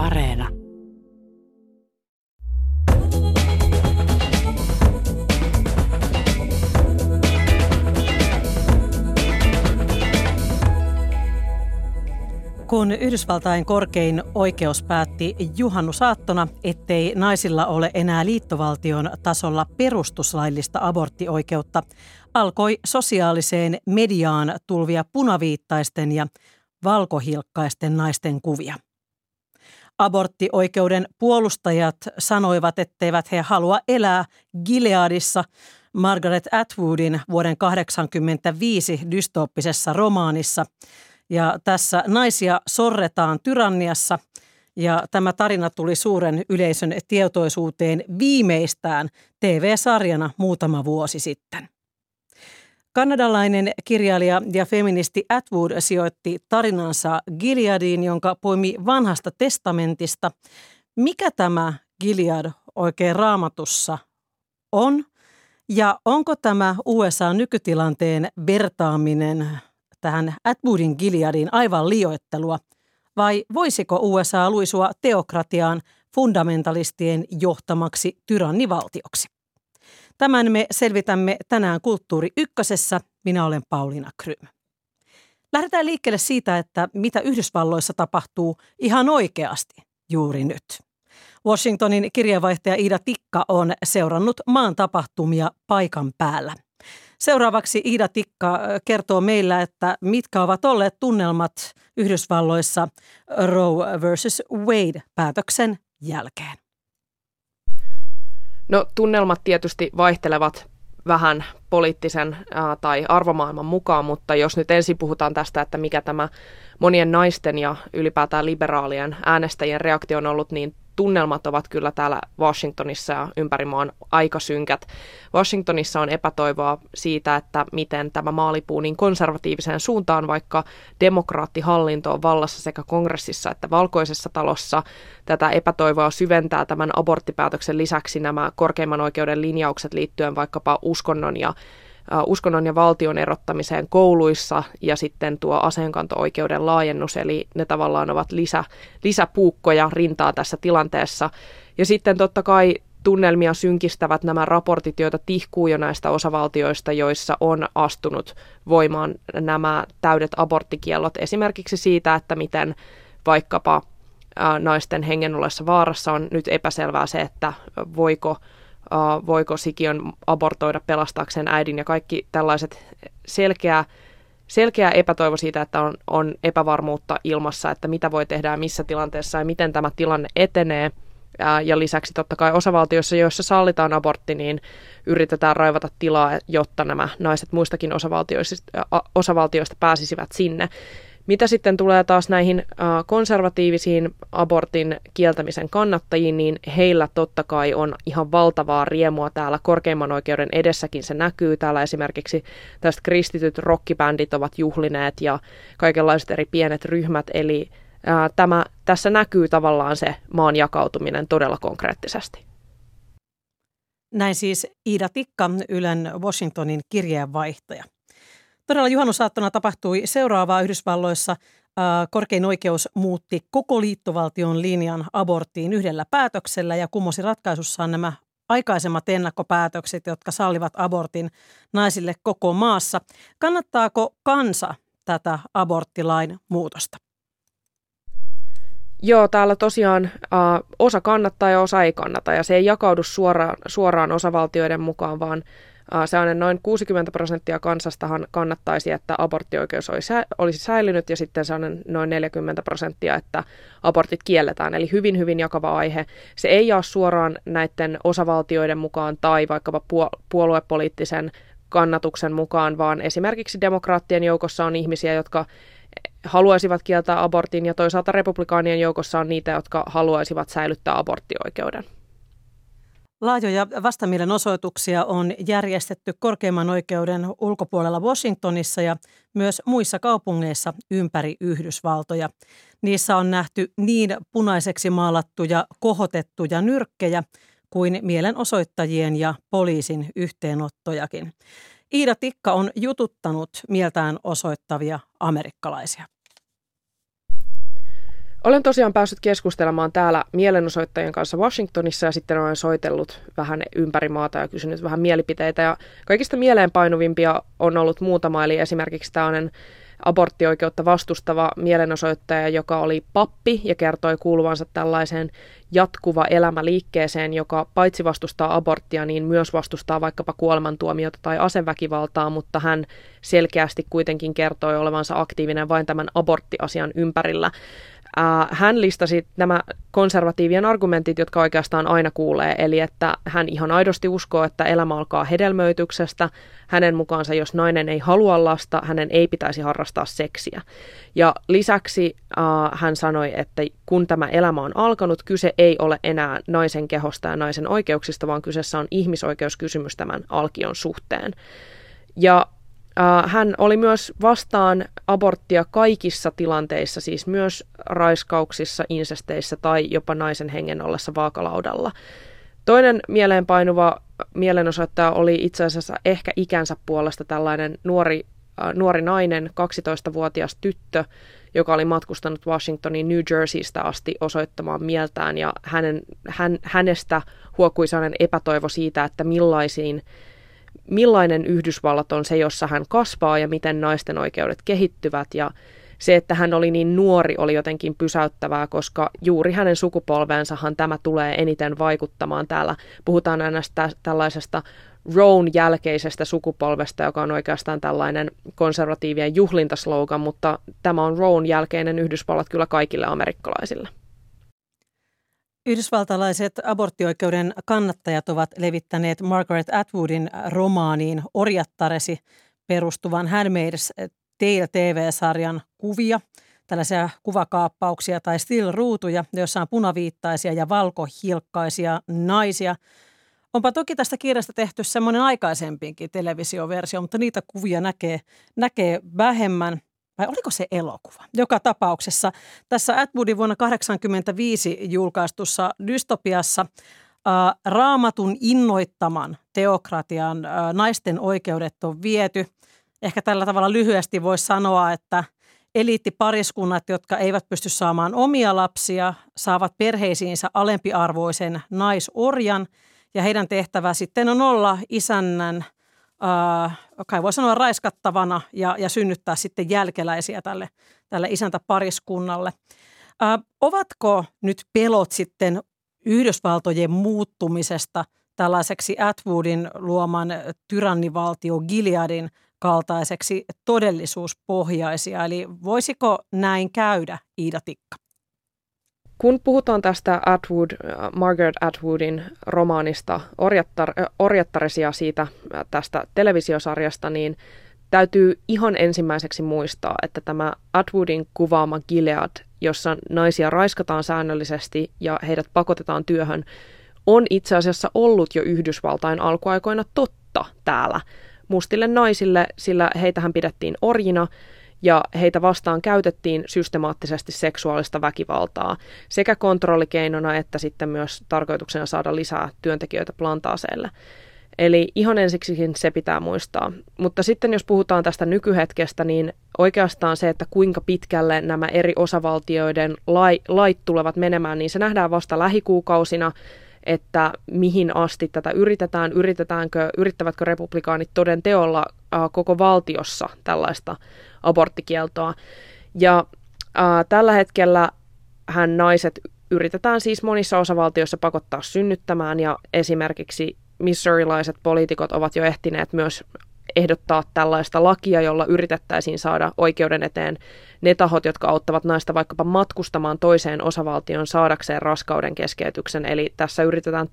Areena. Kun Yhdysvaltain korkein oikeus päätti juhannusaattona, ettei naisilla ole enää liittovaltion tasolla perustuslaillista aborttioikeutta, alkoi sosiaaliseen mediaan tulvia punaviittaisten ja valkohilkkaisten naisten kuvia. Aborttioikeuden puolustajat sanoivat, etteivät he halua elää Gileadissa, Margaret Atwoodin vuoden 1985 dystooppisessa romaanissa. Ja tässä naisia sorretaan tyranniassa ja tämä tarina tuli suuren yleisön tietoisuuteen viimeistään TV-sarjana muutama vuosi sitten. Kanadalainen kirjailija ja feministi Atwood sijoitti tarinansa Gileadiin, jonka poimi Vanhasta testamentista. Mikä tämä Gilead oikein Raamatussa on? Ja onko tämä USA-nykytilanteen vertaaminen tähän Atwoodin Gileadiin aivan liioittelua? Vai voisiko USA luisua teokratiaan fundamentalistien johtamaksi tyrannivaltioksi? Tämän me selvitämme tänään Kulttuuri Ykkösessä. Minä olen Pauliina Grym. Lähdetään liikkeelle siitä, että mitä Yhdysvalloissa tapahtuu ihan oikeasti juuri nyt. Washingtonin kirjeenvaihtaja Iida Tikka on seurannut maan tapahtumia paikan päällä. Seuraavaksi Iida Tikka kertoo meillä, että mitkä ovat olleet tunnelmat Yhdysvalloissa Roe vs. Wade-päätöksen jälkeen. No, tunnelmat tietysti vaihtelevat vähän poliittisen tai arvomaailman mukaan, mutta jos nyt ensin puhutaan tästä, että mikä tämä monien naisten ja ylipäätään liberaalien äänestäjien reaktio on ollut, niin tunnelmat ovat kyllä täällä Washingtonissa ja ympäri maan aika synkät. Washingtonissa on epätoivoa siitä, että miten tämä maalipuu niin konservatiiviseen suuntaan, vaikka demokraattihallinto on vallassa sekä kongressissa että valkoisessa talossa. Tätä epätoivoa syventää tämän aborttipäätöksen lisäksi nämä korkeimman oikeuden linjaukset liittyen vaikkapa uskonnon ja valtion erottamiseen kouluissa ja sitten tuo aseenkanto-oikeuden laajennus, eli ne tavallaan ovat lisäpuukkoja rintaa tässä tilanteessa. Ja sitten totta kai tunnelmia synkistävät nämä raportit, joita tihkuu jo näistä osavaltioista, joissa on astunut voimaan nämä täydet aborttikiellot, esimerkiksi siitä, että miten vaikkapa naisten hengen ollessa vaarassa on nyt epäselvää se, että voiko sikiön abortoida pelastaakseen äidin ja kaikki tällaiset selkeä epätoivo siitä, että on epävarmuutta ilmassa, että mitä voi tehdä missä tilanteessa ja miten tämä tilanne etenee. Ja lisäksi totta kai osavaltioissa, joissa sallitaan abortti, niin yritetään raivata tilaa, jotta nämä naiset muistakin osavaltioista pääsisivät sinne. Mitä sitten tulee taas näihin konservatiivisiin abortin kieltämisen kannattajiin, niin heillä totta kai on ihan valtavaa riemua täällä korkeimman oikeuden edessäkin. Se näkyy täällä esimerkiksi tästä kristityt rockibändit ovat juhlineet ja kaikenlaiset eri pienet ryhmät. Eli tässä näkyy tavallaan se maan jakautuminen todella konkreettisesti. Näin siis Iida Tikka, Ylen Washingtonin kirjeenvaihtaja. Todella juhannusaattona tapahtui seuraavaa Yhdysvalloissa. Korkein oikeus muutti koko liittovaltion linjan aborttiin yhdellä päätöksellä ja kumosi ratkaisussaan nämä aikaisemmat ennakkopäätökset, jotka sallivat abortin naisille koko maassa. Kannattaako kansa tätä aborttilain muutosta? Joo, täällä tosiaan osa kannattaa ja osa ei kannata ja se ei jakaudu suoraan osavaltioiden mukaan, vaan sellainen noin 60% kansastahan kannattaisi, että aborttioikeus olisi säilynyt ja sitten sellainen noin 40%, että abortit kielletään. Eli hyvin, hyvin jakava aihe. Se ei jaa suoraan näiden osavaltioiden mukaan tai vaikkapa puoluepoliittisen kannatuksen mukaan, vaan esimerkiksi demokraattien joukossa on ihmisiä, jotka haluaisivat kieltää abortin ja toisaalta republikaanien joukossa on niitä, jotka haluaisivat säilyttää aborttioikeuden. Laajoja vastamielenosoituksia on järjestetty korkeimman oikeuden ulkopuolella Washingtonissa ja myös muissa kaupungeissa ympäri Yhdysvaltoja. Niissä on nähty niin punaiseksi maalattuja, kohotettuja nyrkkejä kuin mielenosoittajien ja poliisin yhteenottojakin. Iida Tikka on jututtanut mieltään osoittavia amerikkalaisia. Olen tosiaan päässyt keskustelemaan täällä mielenosoittajien kanssa Washingtonissa ja sitten olen soitellut vähän ympäri maata ja kysynyt vähän mielipiteitä. Ja kaikista mieleenpainuvimpia on ollut muutama, eli esimerkiksi tällainen aborttioikeutta vastustava mielenosoittaja, joka oli pappi ja kertoi kuuluvansa tällaiseen jatkuva elämäliikkeeseen, joka paitsi vastustaa aborttia, niin myös vastustaa vaikkapa kuolemantuomiota tai aseväkivaltaa, mutta hän selkeästi kuitenkin kertoi olevansa aktiivinen vain tämän aborttiasian ympärillä. Hän listasi nämä konservatiivien argumentit, jotka oikeastaan aina kuulee, eli että hän ihan aidosti uskoo, että elämä alkaa hedelmöityksestä. Hänen mukaansa, jos nainen ei halua lasta, hänen ei pitäisi harrastaa seksiä. Ja lisäksi hän sanoi, että kun tämä elämä on alkanut, kyse ei ole enää naisen kehosta ja naisen oikeuksista, vaan kyseessä on ihmisoikeuskysymys tämän alkion suhteen. Ja hän oli myös vastaan aborttia kaikissa tilanteissa, siis myös raiskauksissa, insesteissä tai jopa naisen hengen ollessa vaakalaudalla. Toinen mieleenpainuva mielenosoittaja oli itse asiassa ehkä ikänsä puolesta tällainen nuori nainen, 12-vuotias tyttö, joka oli matkustanut Washingtoniin New Jerseystä asti osoittamaan mieltään, ja hänestä huokui sellainen epätoivo siitä, että millainen Yhdysvallat on se, jossa hän kasvaa ja miten naisten oikeudet kehittyvät, ja se, että hän oli niin nuori, oli jotenkin pysäyttävää, koska juuri hänen sukupolveensahan tämä tulee eniten vaikuttamaan täällä. Puhutaan aina tällaisesta Roen jälkeisestä sukupolvesta, joka on oikeastaan tällainen konservatiivien juhlintaslogan, mutta tämä on Roen jälkeinen Yhdysvallat kyllä kaikille amerikkalaisille. Yhdysvaltalaiset aborttioikeuden kannattajat ovat levittäneet Margaret Atwoodin romaaniin Orjattaresi perustuvan Handmaid's Tale TV-sarjan kuvia, tällaisia kuvakaappauksia tai still-ruutuja, joissa on punaviittaisia ja valkohilkkaisia naisia. Onpa toki tästä kirjasta tehty semmoinen aikaisempiinkin televisioversio, mutta niitä kuvia näkee vähemmän. Vai oliko se elokuva? Joka tapauksessa tässä Atwoodin vuonna 1985 julkaistussa dystopiassa Raamatun innoittaman teokratian naisten oikeudet on viety. Ehkä tällä tavalla lyhyesti voisi sanoa, että eliittipariskunnat, jotka eivät pysty saamaan omia lapsia, saavat perheisiinsä alempiarvoisen naisorjan. Ja heidän tehtävä sitten on olla isännän, kai voi sanoa raiskattavana ja synnyttää sitten jälkeläisiä tälle isäntäpariskunnalle. Ovatko nyt pelot sitten Yhdysvaltojen muuttumisesta tällaiseksi Atwoodin luoman tyrannivaltio Gileadin kaltaiseksi todellisuuspohjaisia? Eli voisiko näin käydä, Iida Tikka? Kun puhutaan tästä Margaret Atwoodin romaanista Orjattaresi siitä tästä televisiosarjasta, niin täytyy ihan ensimmäiseksi muistaa, että tämä Atwoodin kuvaama Gilead, jossa naisia raiskataan säännöllisesti ja heidät pakotetaan työhön, on itse asiassa ollut jo Yhdysvaltain alkuaikoina totta täällä mustille naisille, sillä heitähän pidettiin orjina. Ja heitä vastaan käytettiin systemaattisesti seksuaalista väkivaltaa sekä kontrollikeinona että sitten myös tarkoituksena saada lisää työntekijöitä plantaaseille. Eli ihan ensiksikin se pitää muistaa. Mutta sitten jos puhutaan tästä nykyhetkestä, niin oikeastaan se, että kuinka pitkälle nämä eri osavaltioiden lait tulevat menemään, niin se nähdään vasta lähikuukausina, että mihin asti tätä yrittävätkö republikaanit toden teolla koko valtiossa tällaista aborttikieltoa. Ja tällä hetkellä hän naiset yritetään siis monissa osavaltioissa pakottaa synnyttämään, ja esimerkiksi missorilaiset poliitikot ovat jo ehtineet myös ehdottaa tällaista lakia, jolla yritettäisiin saada oikeuden eteen ne tahot, jotka auttavat naista vaikkapa matkustamaan toiseen osavaltioon saadakseen raskauden keskeytyksen. Eli tässä yritetään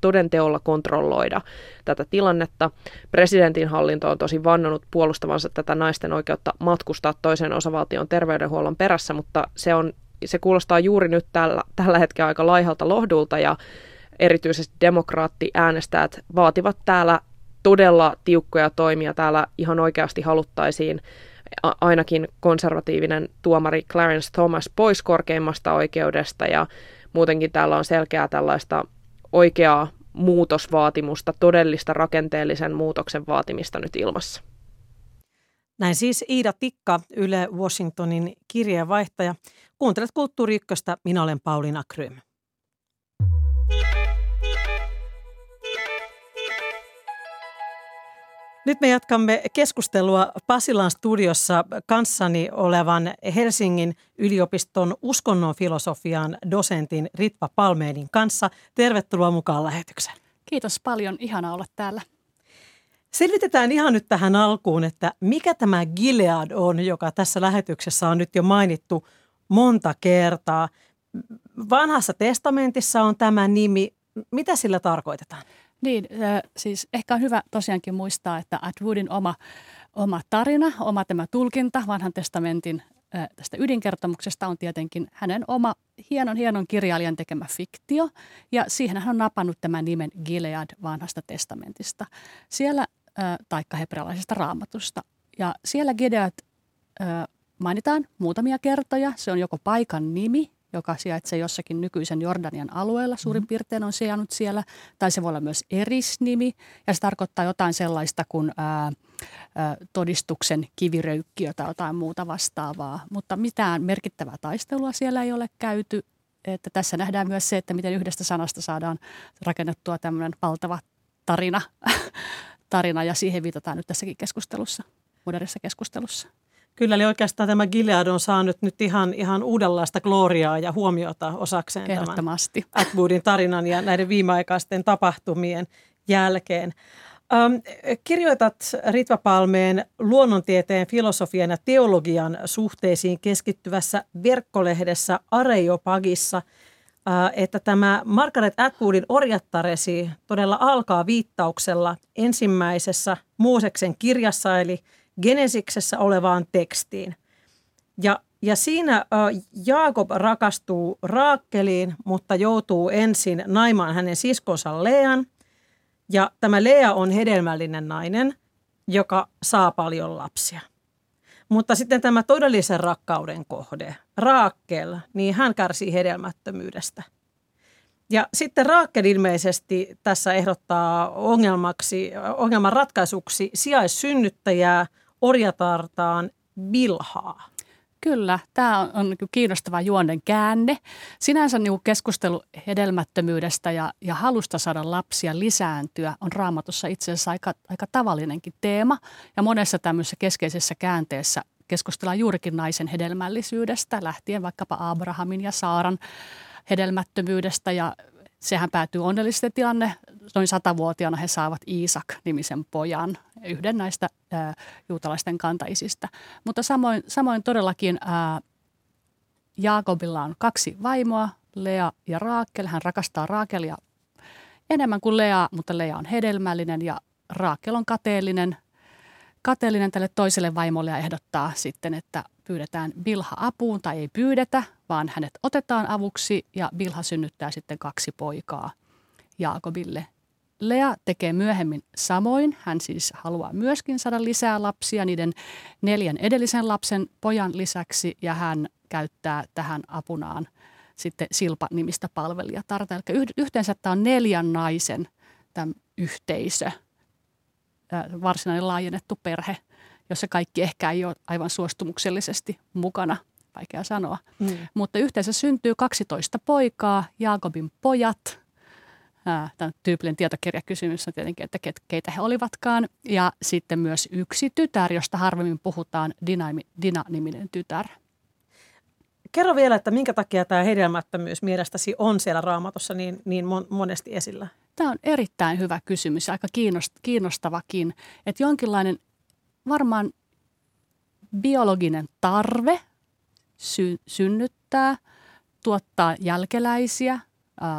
toden teolla kontrolloida tätä tilannetta. Presidentin hallinto on tosi vannonut puolustavansa tätä naisten oikeutta matkustaa toiseen osavaltioon terveydenhuollon perässä, mutta se kuulostaa juuri nyt tällä hetkellä aika laihalta lohdulta, ja erityisesti demokraattiäänestäjät vaativat täällä todella tiukkoja toimia. Täällä ihan oikeasti haluttaisiin ainakin konservatiivinen tuomari Clarence Thomas pois korkeimmasta oikeudesta, ja muutenkin täällä on selkeää tällaista oikeaa muutosvaatimusta, todellista rakenteellisen muutoksen vaatimista nyt ilmassa. Näin siis Iida Tikka, Yle Washingtonin kirjeenvaihtaja. Kuuntelet Kulttuuri Ykköstä, minä olen Pauliina Grym. Nyt me jatkamme keskustelua Pasilan studiossa kanssani olevan Helsingin yliopiston uskonnonfilosofian dosentin Ritva Palménin kanssa. Tervetuloa mukaan lähetykseen. Kiitos paljon, ihana olla täällä. Selvitetään ihan nyt tähän alkuun, että mikä tämä Gilead on, joka tässä lähetyksessä on nyt jo mainittu monta kertaa. Vanhassa testamentissa on tämä nimi. Mitä sillä tarkoitetaan? Niin, siis ehkä on hyvä tosiaankin muistaa, että Atwoodin oma tarina, oma tämä tulkinta Vanhan testamentin tästä ydinkertomuksesta on tietenkin hänen oma hienon kirjailijan tekemä fiktio. Ja siihen hän on napannut tämän nimen Gilead Vanhasta testamentista, siellä taikka hebrealaisesta raamatusta. Ja siellä Gilead mainitaan muutamia kertoja. Se on joko paikan nimi, joka sijaitsee jossakin nykyisen Jordanian alueella, suurin piirtein on sijainnut siellä. Tai se voi olla myös erisnimi, ja se tarkoittaa jotain sellaista kuin todistuksen kiviröykkiö tai jotain muuta vastaavaa. Mutta mitään merkittävää taistelua siellä ei ole käyty. Että tässä nähdään myös se, että miten yhdestä sanasta saadaan rakennettua tämmöinen valtava tarina, ja siihen viitataan nyt tässäkin keskustelussa, modernissa keskustelussa. Kyllä, eli oikeastaan tämä Gilead on saanut nyt ihan uudenlaista glooriaa ja huomiota osakseen tämän Atwoodin tarinan ja näiden viimeaikaisten tapahtumien jälkeen. Kirjoitat, Ritva Palmén, luonnontieteen, filosofian ja teologian suhteisiin keskittyvässä verkkolehdessä Areopagissa, että tämä Margaret Atwoodin Orjattaresi todella alkaa viittauksella ensimmäisessä Mooseksen kirjassa, eli Genesiksessä olevaan tekstiin. Ja siinä Jaakob rakastuu Raakeliin, mutta joutuu ensin naimaan hänen siskonsa Lean. Ja tämä Lea on hedelmällinen nainen, joka saa paljon lapsia. Mutta sitten tämä todellisen rakkauden kohde, Raakel, niin hän kärsii hedelmättömyydestä. Ja sitten Raakel ilmeisesti tässä ehdottaa ongelman ratkaisuksi sijaissynnyttäjää, Orjatartaan Bilhaa. Kyllä, tämä on kiinnostava juonen käänne. Sinänsä niin keskustelu hedelmättömyydestä ja halusta saada lapsia lisääntyä on Raamatussa itse asiassa aika tavallinenkin teema. Ja monessa tämmöisessä keskeisessä käänteessä keskustellaan juurikin naisen hedelmällisyydestä, lähtien vaikkapa Abrahamin ja Saaran hedelmättömyydestä, ja sehän päätyy onnellisesti tilanne. Noin 100-vuotiaana he saavat Iisak-nimisen pojan, yhden näistä juutalaisten kantaisista. Mutta samoin todellakin Jaakobilla on kaksi vaimoa, Lea ja Raakel. Hän rakastaa Raakelia enemmän kuin Leaa, mutta Lea on hedelmällinen ja Raakel on kateellinen tälle toiselle vaimolle ja ehdottaa sitten, että pyydetään Bilha apuun, tai ei pyydetä, vaan hänet otetaan avuksi, ja Bilha synnyttää sitten kaksi poikaa Jaakobille. Lea tekee myöhemmin samoin. Hän siis haluaa myöskin saada lisää lapsia niiden 4 edellisen lapsen pojan lisäksi, ja hän käyttää tähän apunaan sitten Silpa-nimistä palvelijatarta. Eli yhteensä tämä on 4 naisen tämän yhteisö, varsinainen laajennettu perhe, jossa kaikki ehkä ei ole aivan suostumuksellisesti mukana, vaikea sanoa. Mutta yhteensä syntyy 12 poikaa, Jaakobin pojat. Tämä tyypillinen tietokirjakysymys on tietenkin, että keitä he olivatkaan. Ja sitten myös yksi tytär, josta harvemmin puhutaan, Dina-niminen tytär. Kerro vielä, että minkä takia tämä hedelmättömyys mielestäsi on siellä Raamatussa niin monesti esillä? Tämä on erittäin hyvä kysymys, aika kiinnostavakin, että jonkinlainen varmaan biologinen tarve synnyttää, tuottaa jälkeläisiä,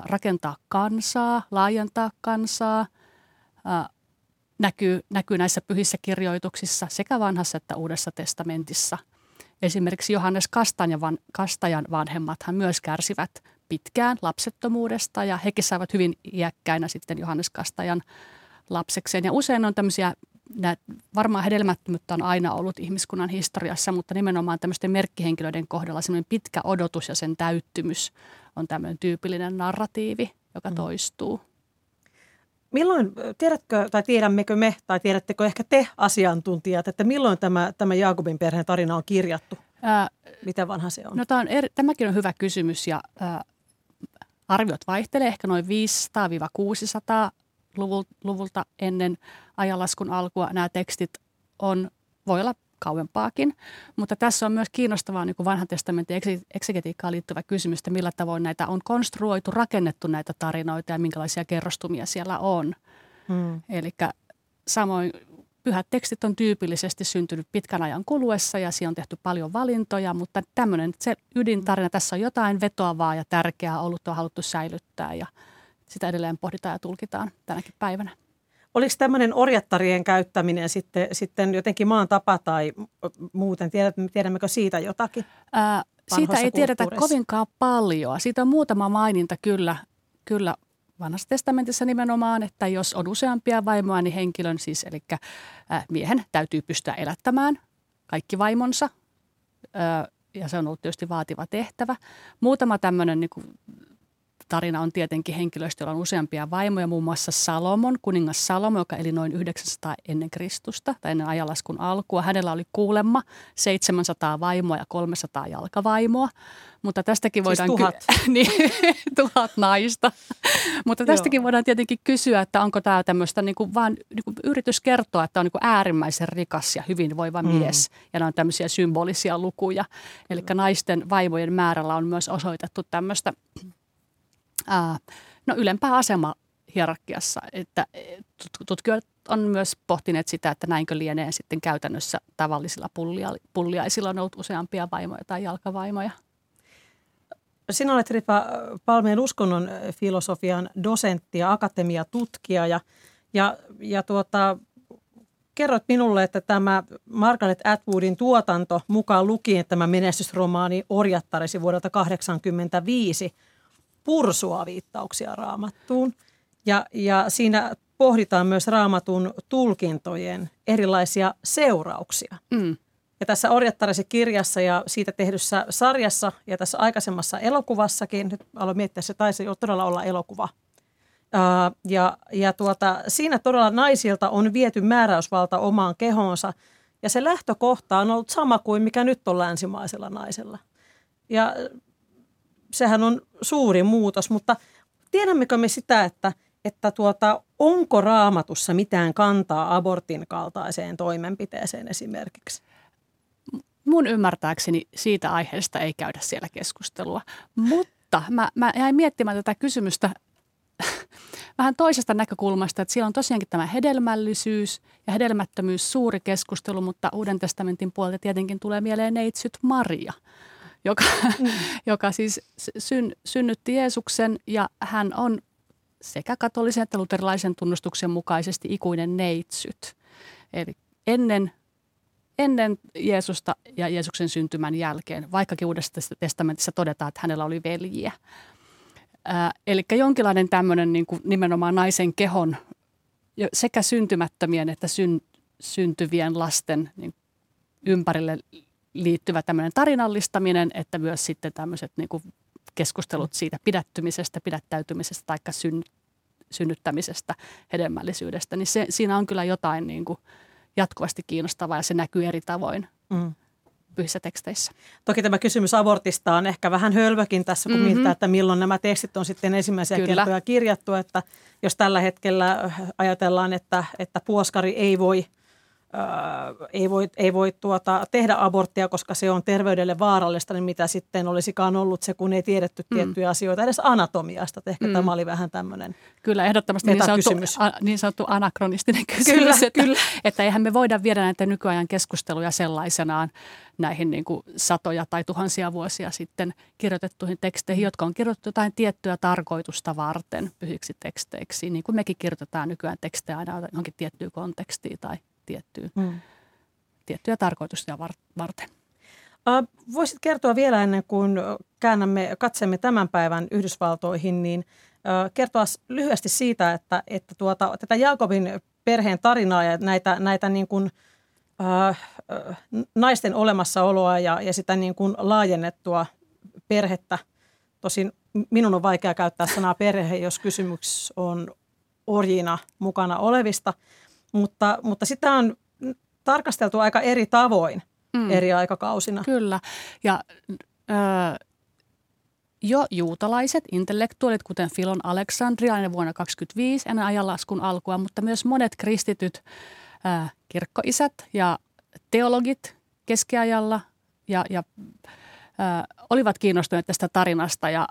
rakentaa kansaa, laajentaa kansaa, näkyy näissä pyhissä kirjoituksissa sekä Vanhassa että Uudessa testamentissa. Esimerkiksi Johannes Kastajan vanhemmathan myös kärsivät pitkään lapsettomuudesta, ja hekin saivat hyvin iäkkäinä sitten Johannes Kastajan lapsekseen. Ja usein on tämmöisiä, varmaan hedelmättömyyttä on aina ollut ihmiskunnan historiassa, mutta nimenomaan tämmöisten merkkihenkilöiden kohdalla semmoinen pitkä odotus ja sen täyttymys on tämmöinen tyypillinen narratiivi, joka toistuu. Milloin, tiedämmekö me, tai tiedättekö ehkä te asiantuntijat, että milloin tämä Jaakobin perheen tarina on kirjattu? Mitä vanha se on? No, tämäkin on hyvä kysymys ja arviot vaihtelee ehkä noin 500-600 luvulta ennen ajanlaskun alkua. Nämä tekstit voi olla kauempaakin, mutta tässä on myös kiinnostavaa niin kuin vanhan testamentin eksegetiikkaan liittyvä kysymys, että millä tavoin näitä on konstruoitu, rakennettu näitä tarinoita ja minkälaisia kerrostumia siellä on. Eli samoin pyhät tekstit on tyypillisesti syntynyt pitkän ajan kuluessa ja siinä on tehty paljon valintoja, mutta tämmöinen se ydintarina, tässä on jotain vetoavaa ja tärkeää ollut, on haluttu säilyttää ja sitä edelleen pohditaan ja tulkitaan tänäkin päivänä. Oliko tämmöinen orjattarien käyttäminen sitten jotenkin maan tapa tai muuten? Tiedämmekö siitä jotakin? Siitä ei tiedetä kovinkaan paljon. Siitä on muutama maininta kyllä vanhassa testamentissa nimenomaan, että jos on useampia vaimoja, niin henkilön siis, eli miehen täytyy pystyä elättämään kaikki vaimonsa. Ja se on ollut tietysti vaativa tehtävä. Muutama tämmöinen niin kuin tarina on tietenkin henkilöistä, joilla on useampia vaimoja, muun muassa Salomon, kuningas Salomo, joka eli noin 900 ennen Kristusta tai ennen ajanlaskun alkua. Hänellä oli kuulemma 700 vaimoa ja 300 jalkavaimoa, mutta tästäkin voidaan siis 1000 naista. Mutta tästäkin voidaan tietenkin kysyä, että onko tämä tämmöistä vaan yritys kertoa, että on äärimmäisen rikas ja hyvinvoiva mies. Ja nämä on tämmöisiä symbolisia lukuja. Eli naisten vaimojen määrällä on myös osoitettu tämmöistä ylempää asemaa hierarkiassa, että tutkijat on myös pohtineet sitä, että näinkö lienee sitten käytännössä tavallisilla pulliaisilla on ollut useampia vaimoja tai jalkavaimoja. Sinä olet Ritva Palmén uskonnon filosofian dosentti ja akatemiatutkija ja kerrot minulle, että tämä Margaret Atwoodin tuotanto mukaan lukien tämä menestysromaani Orjattaresi vuodelta 1985 pursuaa viittauksia Raamattuun ja siinä pohditaan myös Raamatun tulkintojen erilaisia seurauksia. Ja tässä Orjattaresi kirjassa ja siitä tehdyssä sarjassa ja tässä aikaisemmassa elokuvassakin, nyt aloin miettiä, se taisi todella olla elokuva. Siinä todella naisilta on viety määräysvalta omaan kehoonsa ja se lähtökohta on ollut sama kuin mikä nyt on länsimaisella naisella. Ja sehän on suuri muutos, mutta tiedämmekö me sitä, että onko Raamatussa mitään kantaa abortin kaltaiseen toimenpiteeseen esimerkiksi? Mun ymmärtääkseni siitä aiheesta ei käydä siellä keskustelua, mutta mä jäin miettimään tätä kysymystä vähän toisesta näkökulmasta, että siellä on tosiaankin tämä hedelmällisyys ja hedelmättömyys suuri keskustelu, mutta Uuden testamentin puolelta tietenkin tulee mieleen neitsyt Maria. Joka siis synnytti Jeesuksen ja hän on sekä katolisen että luterilaisen tunnustuksen mukaisesti ikuinen neitsyt. Eli ennen Jeesusta ja Jeesuksen syntymän jälkeen, vaikkakin Uudessa testamentissa todetaan, että hänellä oli veljiä. Eli jonkinlainen tämmöinen niin kuin nimenomaan naisen kehon sekä syntymättömien että syntyvien lasten niin ympärille liittyvä tämmöinen tarinallistaminen, että myös sitten tämmöiset niin kuin keskustelut siitä pidättymisestä, pidättäytymisestä tai synnyttämisestä, hedelmällisyydestä, niin siinä on kyllä jotain niin kuin jatkuvasti kiinnostavaa ja se näkyy eri tavoin pyhissä teksteissä. Toki tämä kysymys abortista on ehkä vähän hölvökin tässä, kun mietitään, että milloin nämä tekstit on sitten ensimmäisiä kertoja kirjattu, että jos tällä hetkellä ajatellaan, että puoskari ei voi tehdä aborttia, koska se on terveydelle vaarallista, niin mitä sitten olisikaan ollut se, kun ei tiedetty tiettyjä asioita edes anatomiasta. Ehkä tämä oli vähän tämmöinen metakysymys. Kyllä, ehdottomasti niin sanottu anakronistinen kysymys, kyllä. Että eihän me voida viedä näitä nykyajan keskusteluja sellaisenaan näihin niin kuin satoja tai tuhansia vuosia sitten kirjoitettuihin teksteihin, jotka on kirjoitettu jotain tiettyä tarkoitusta varten pyhiksi teksteiksi. Niin kuin mekin kirjoitetaan nykyään tekstejä aina johonkin tiettyä kontekstia tai tiettyjä tarkoitusta varten. Voisit kertoa vielä ennen kuin katsemme tämän päivän Yhdysvaltoihin, niin kertoa lyhyesti siitä, että tätä Jaakobin perheen tarinaa ja näitä niin kuin, naisten olemassaoloa ja sitä niin kuin laajennettua perhettä. Tosin minun on vaikea käyttää sanaa perhe, jos kysymys on orjina mukana olevista. Mutta sitä on tarkasteltu aika eri tavoin eri aikakausina. Kyllä. Ja jo juutalaiset intellektuaalit, kuten Philon Alexandria vuonna 25 ennen ajanlaskun alkua, mutta myös monet kristityt kirkkoisät ja teologit keskiajalla ja olivat kiinnostuneet tästä tarinasta ja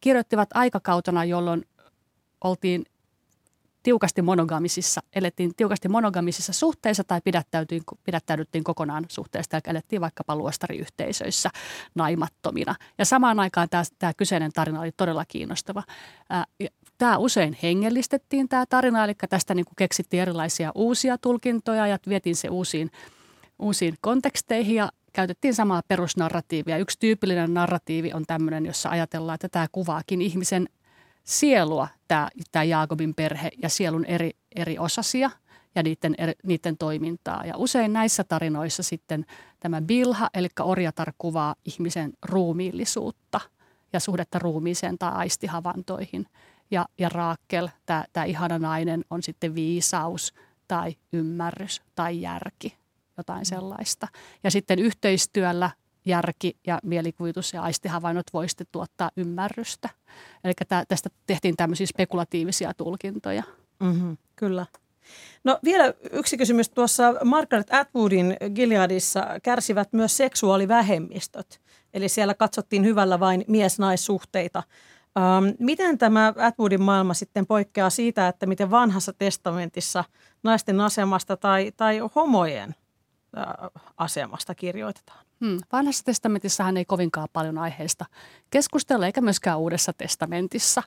kirjoittivat aikakautena, jolloin oltiin tiukasti monogamisissa, elettiin tiukasti monogamisissa suhteissa tai pidättäydyttiin kokonaan suhteesta, eli elettiin vaikkapa luostariyhteisöissä naimattomina. Ja samaan aikaan tämä kyseinen tarina oli todella kiinnostava. Tämä usein hengellistettiin tämä tarina, eli tästä niin kuin keksittiin erilaisia uusia tulkintoja ja vietiin se uusiin konteksteihin ja käytettiin samaa perusnarratiivia. Yksi tyypillinen narratiivi on tämmöinen, jossa ajatellaan, että tämä kuvaakin ihmisen sielua, tämä Jaakobin perhe ja sielun eri osasia ja niiden toimintaa. Ja usein näissä tarinoissa sitten tämä bilha, eli orjatar, kuvaa ihmisen ruumiillisuutta ja suhdetta ruumiiseen tai aistihavantoihin. Ja Raakel, tämä ihana nainen, on sitten viisaus tai ymmärrys tai järki, jotain sellaista. Ja sitten yhteistyöllä järki ja mielikuvitus ja aistihavainnot voi sitten tuottaa ymmärrystä. Eli tästä tehtiin tämmöisiä spekulatiivisia tulkintoja. Mm-hmm, kyllä. No vielä yksi kysymys. Tuossa Margaret Atwoodin Gileadissa kärsivät myös seksuaalivähemmistöt. Eli siellä katsottiin hyvällä vain mies-naissuhteita. Miten tämä Atwoodin maailma sitten poikkeaa siitä, että miten Vanhassa testamentissa naisten asemasta tai homojen asemasta kirjoitetaan? Vanhassa testamentissahan ei kovinkaan paljon aiheesta keskustella, eikä myöskään Uudessa testamentissa,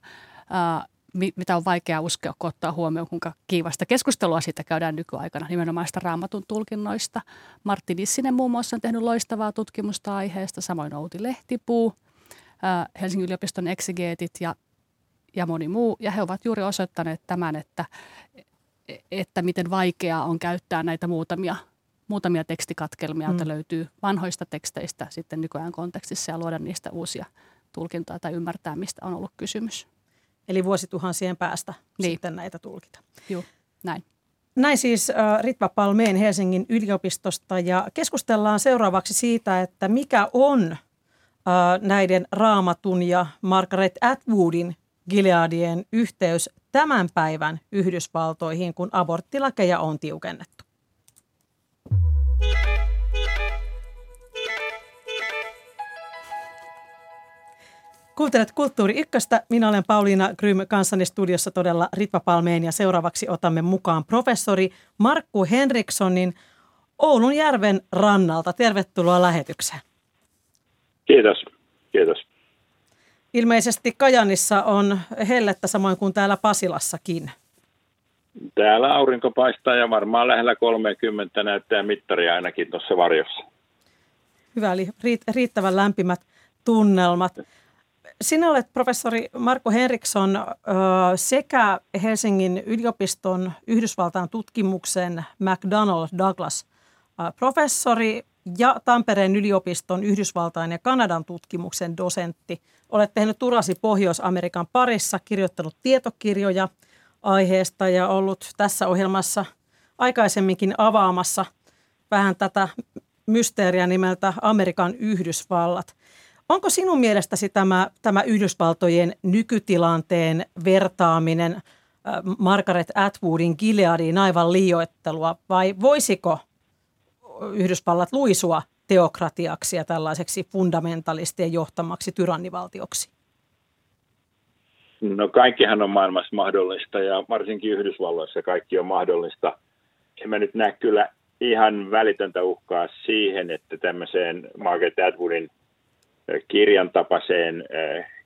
mitä on vaikea uskoa, kun ottaa huomioon, kuinka kiivasta keskustelua siitä käydään nykyaikana, nimenomaan sitä Raamatun tulkinnoista. Martti Nissinen muun muassa on tehnyt loistavaa tutkimusta aiheesta, samoin Outi Lehtipuu, Helsingin yliopiston eksigeetit ja moni muu. Ja he ovat juuri osoittaneet tämän, että miten vaikeaa on käyttää näitä muutamia tekstikatkelmia, joita löytyy vanhoista teksteistä sitten nykyään kontekstissa ja luoda niistä uusia tulkintoja tai ymmärtää, mistä on ollut kysymys. Eli vuosituhansien päästä niin sitten näitä tulkita. Joo, näin. Näin siis Ritva Palmén Helsingin yliopistosta ja keskustellaan seuraavaksi siitä, että mikä on näiden Raamatun ja Margaret Atwoodin Gileadien yhteys tämän päivän Yhdysvaltoihin, kun aborttilakeja on tiukennettu. Kuuntelet Kulttuuri Ykköstä. Minä olen Pauliina Grym, kanssani studiossa todella Ritva Palmén ja seuraavaksi otamme mukaan professori Markku Henrikssonin Oulun järven rannalta. Tervetuloa lähetykseen. Kiitos, kiitos. Ilmeisesti Kajaanissa on hellettä samoin kuin täällä Pasilassakin. Täällä aurinko paistaa ja varmaan lähellä 30 näyttää mittaria ainakin tuossa varjossa. Hyvä, eli riittävän lämpimät tunnelmat. Sinä olet professori Markku Henriksson sekä Helsingin yliopiston Yhdysvaltain tutkimuksen McDonnell Douglas professori ja Tampereen yliopiston Yhdysvaltain ja Kanadan tutkimuksen dosentti. Olet tehnyt turasi Pohjois-Amerikan parissa, kirjoittanut tietokirjoja aiheesta ja ollut tässä ohjelmassa aikaisemminkin avaamassa vähän tätä mysteeriä nimeltä Amerikan Yhdysvallat. Onko sinun mielestäsi tämä Yhdysvaltojen nykytilanteen vertaaminen Margaret Atwoodin Gileadiin aivan liioittelua vai voisiko Yhdysvallat luisua teokratiaksi ja tällaiseksi fundamentalistien johtamaksi tyrannivaltioksi? No kaikkihan on maailmassa mahdollista ja varsinkin Yhdysvalloissa kaikki on mahdollista. En mä nyt näe kyllä ihan välitöntä uhkaa siihen, että tämmöiseen Margaret Atwoodin kirjan tapaseen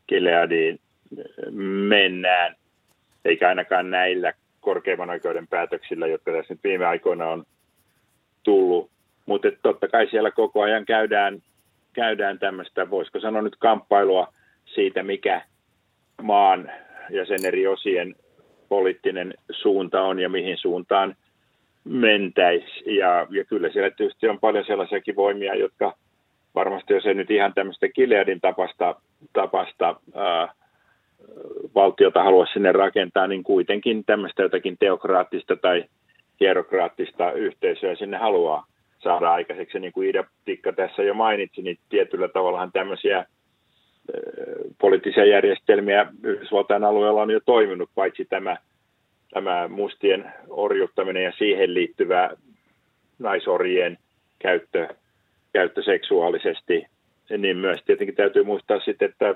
Gileadiin mennään, eikä ainakaan näillä korkeimman oikeuden päätöksillä, jotka tässä nyt viime aikoina on tullut. Mutta totta kai siellä koko ajan käydään tämmöistä, voisiko sanoa nyt kamppailua siitä, mikä maan ja sen eri osien poliittinen suunta on ja mihin suuntaan mentäisiin. Ja kyllä siellä tietysti on paljon sellaisiakin voimia, jotka varmasti jos ei nyt ihan tämmöistä Gileadin tapasta valtiota halua sinne rakentaa, niin kuitenkin tämmöistä jotakin teokraattista tai hierokraattista yhteisöä sinne haluaa saada aikaiseksi. Niin kuin Iida Tikka tässä jo mainitsi, niin tietyllä tavallahan tämmöisiä poliittisia järjestelmiä Yhdysvaltain alueella on jo toiminut, paitsi tämä mustien orjuttaminen ja siihen liittyvä naisorjien käyttö seksuaalisesti, niin myös tietenkin täytyy muistaa sitten, että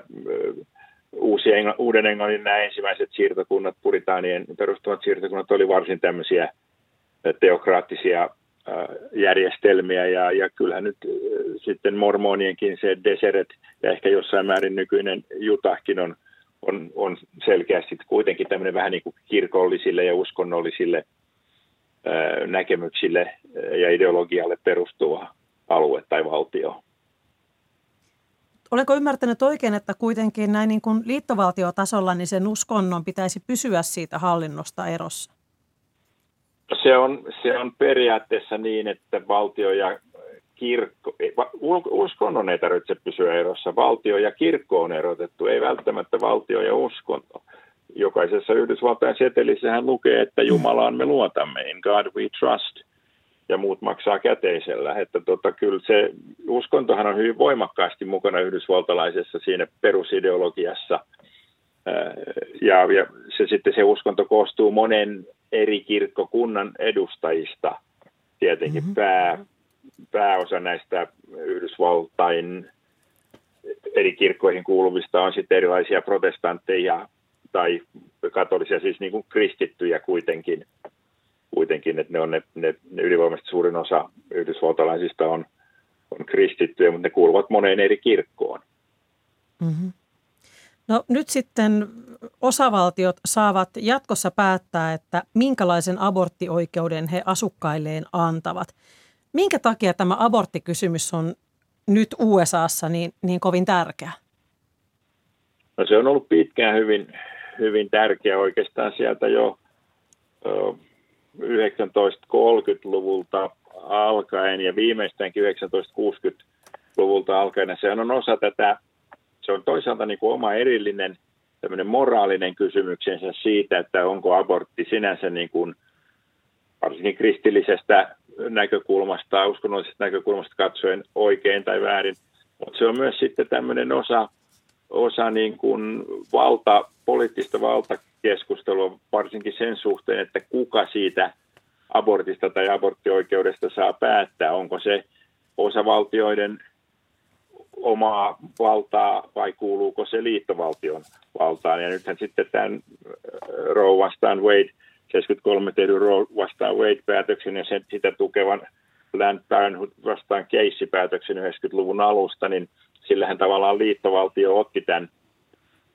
Uuden Englannin nämä ensimmäiset siirtokunnat, puritaanien perustuvat siirtokunnat, oli varsin tämmöisiä teokraattisia järjestelmiä, ja kyllähän nyt sitten mormonienkin se Deseret ja ehkä jossain määrin nykyinen Jutahkin on selkeästi kuitenkin tämmöinen vähän niin kuin kirkollisille ja uskonnollisille näkemyksille ja ideologialle perustuva alue tai valtio. Olenko ymmärtänyt oikein, että kuitenkin näin niin kuin liittovaltiotasolla niin sen uskonnon pitäisi pysyä siitä hallinnosta erossa? Se on periaatteessa niin, että valtio ja kirkko, uskonnon ei tarvitse pysyä erossa, valtio ja kirkko on erotettu, ei välttämättä valtio ja uskonto. Jokaisessa Yhdysvaltain setelissähän lukee, että Jumalaan me luotamme, in God we trust, ja muut maksaa käteisellä. Että kyllä se uskontohan on hyvin voimakkaasti mukana yhdysvaltalaisessa siinä perusideologiassa, ja se sitten se uskonto koostuu monen eri kirkkokunnan edustajista. Tietenkin pääosa näistä Yhdysvaltain eri kirkkoihin kuuluvista on sitten erilaisia protestantteja tai katolisia, siis niin kuin kristittyjä kuitenkin, että ne on ne ylivoimaisesti suurin osa yhdysvaltalaisista on kristittyjä, mutta ne kuuluvat moneen eri kirkkoon. Mm-hmm. No nyt sitten osavaltiot saavat jatkossa päättää, että minkälaisen aborttioikeuden he asukkailleen antavat. Minkä takia tämä aborttikysymys on nyt USA:ssa niin kovin tärkeä? No se on ollut pitkään hyvin, hyvin tärkeä oikeastaan sieltä jo 1930-luvulta alkaen ja viimeistäänkin 1960-luvulta alkaen. Sehän on osa tätä. Se on toisaalta niin kuin oma erillinen tämmöinen moraalinen kysymyksensä siitä, että onko abortti sinänsä niin kuin varsinkin kristillisestä näkökulmasta, uskonnollisesta näkökulmasta katsoen oikein tai väärin. Mutta se on myös sitten tämmöinen osa niin kuin poliittista valtakeskustelua, varsinkin sen suhteen, että kuka siitä abortista tai aborttioikeudesta saa päättää, onko se osavaltioiden omaa valtaa vai kuuluuko se liittovaltion valtaan. Ja nythän sitten tämän Roe vastaan Wade, 73 tehdyn Roe vastaan Wade-päätöksen ja sen sitä tukevan Planned Parenthood vastaan keissipäätöksen 90-luvun alusta, niin sillähän tavallaan liittovaltio otti tämän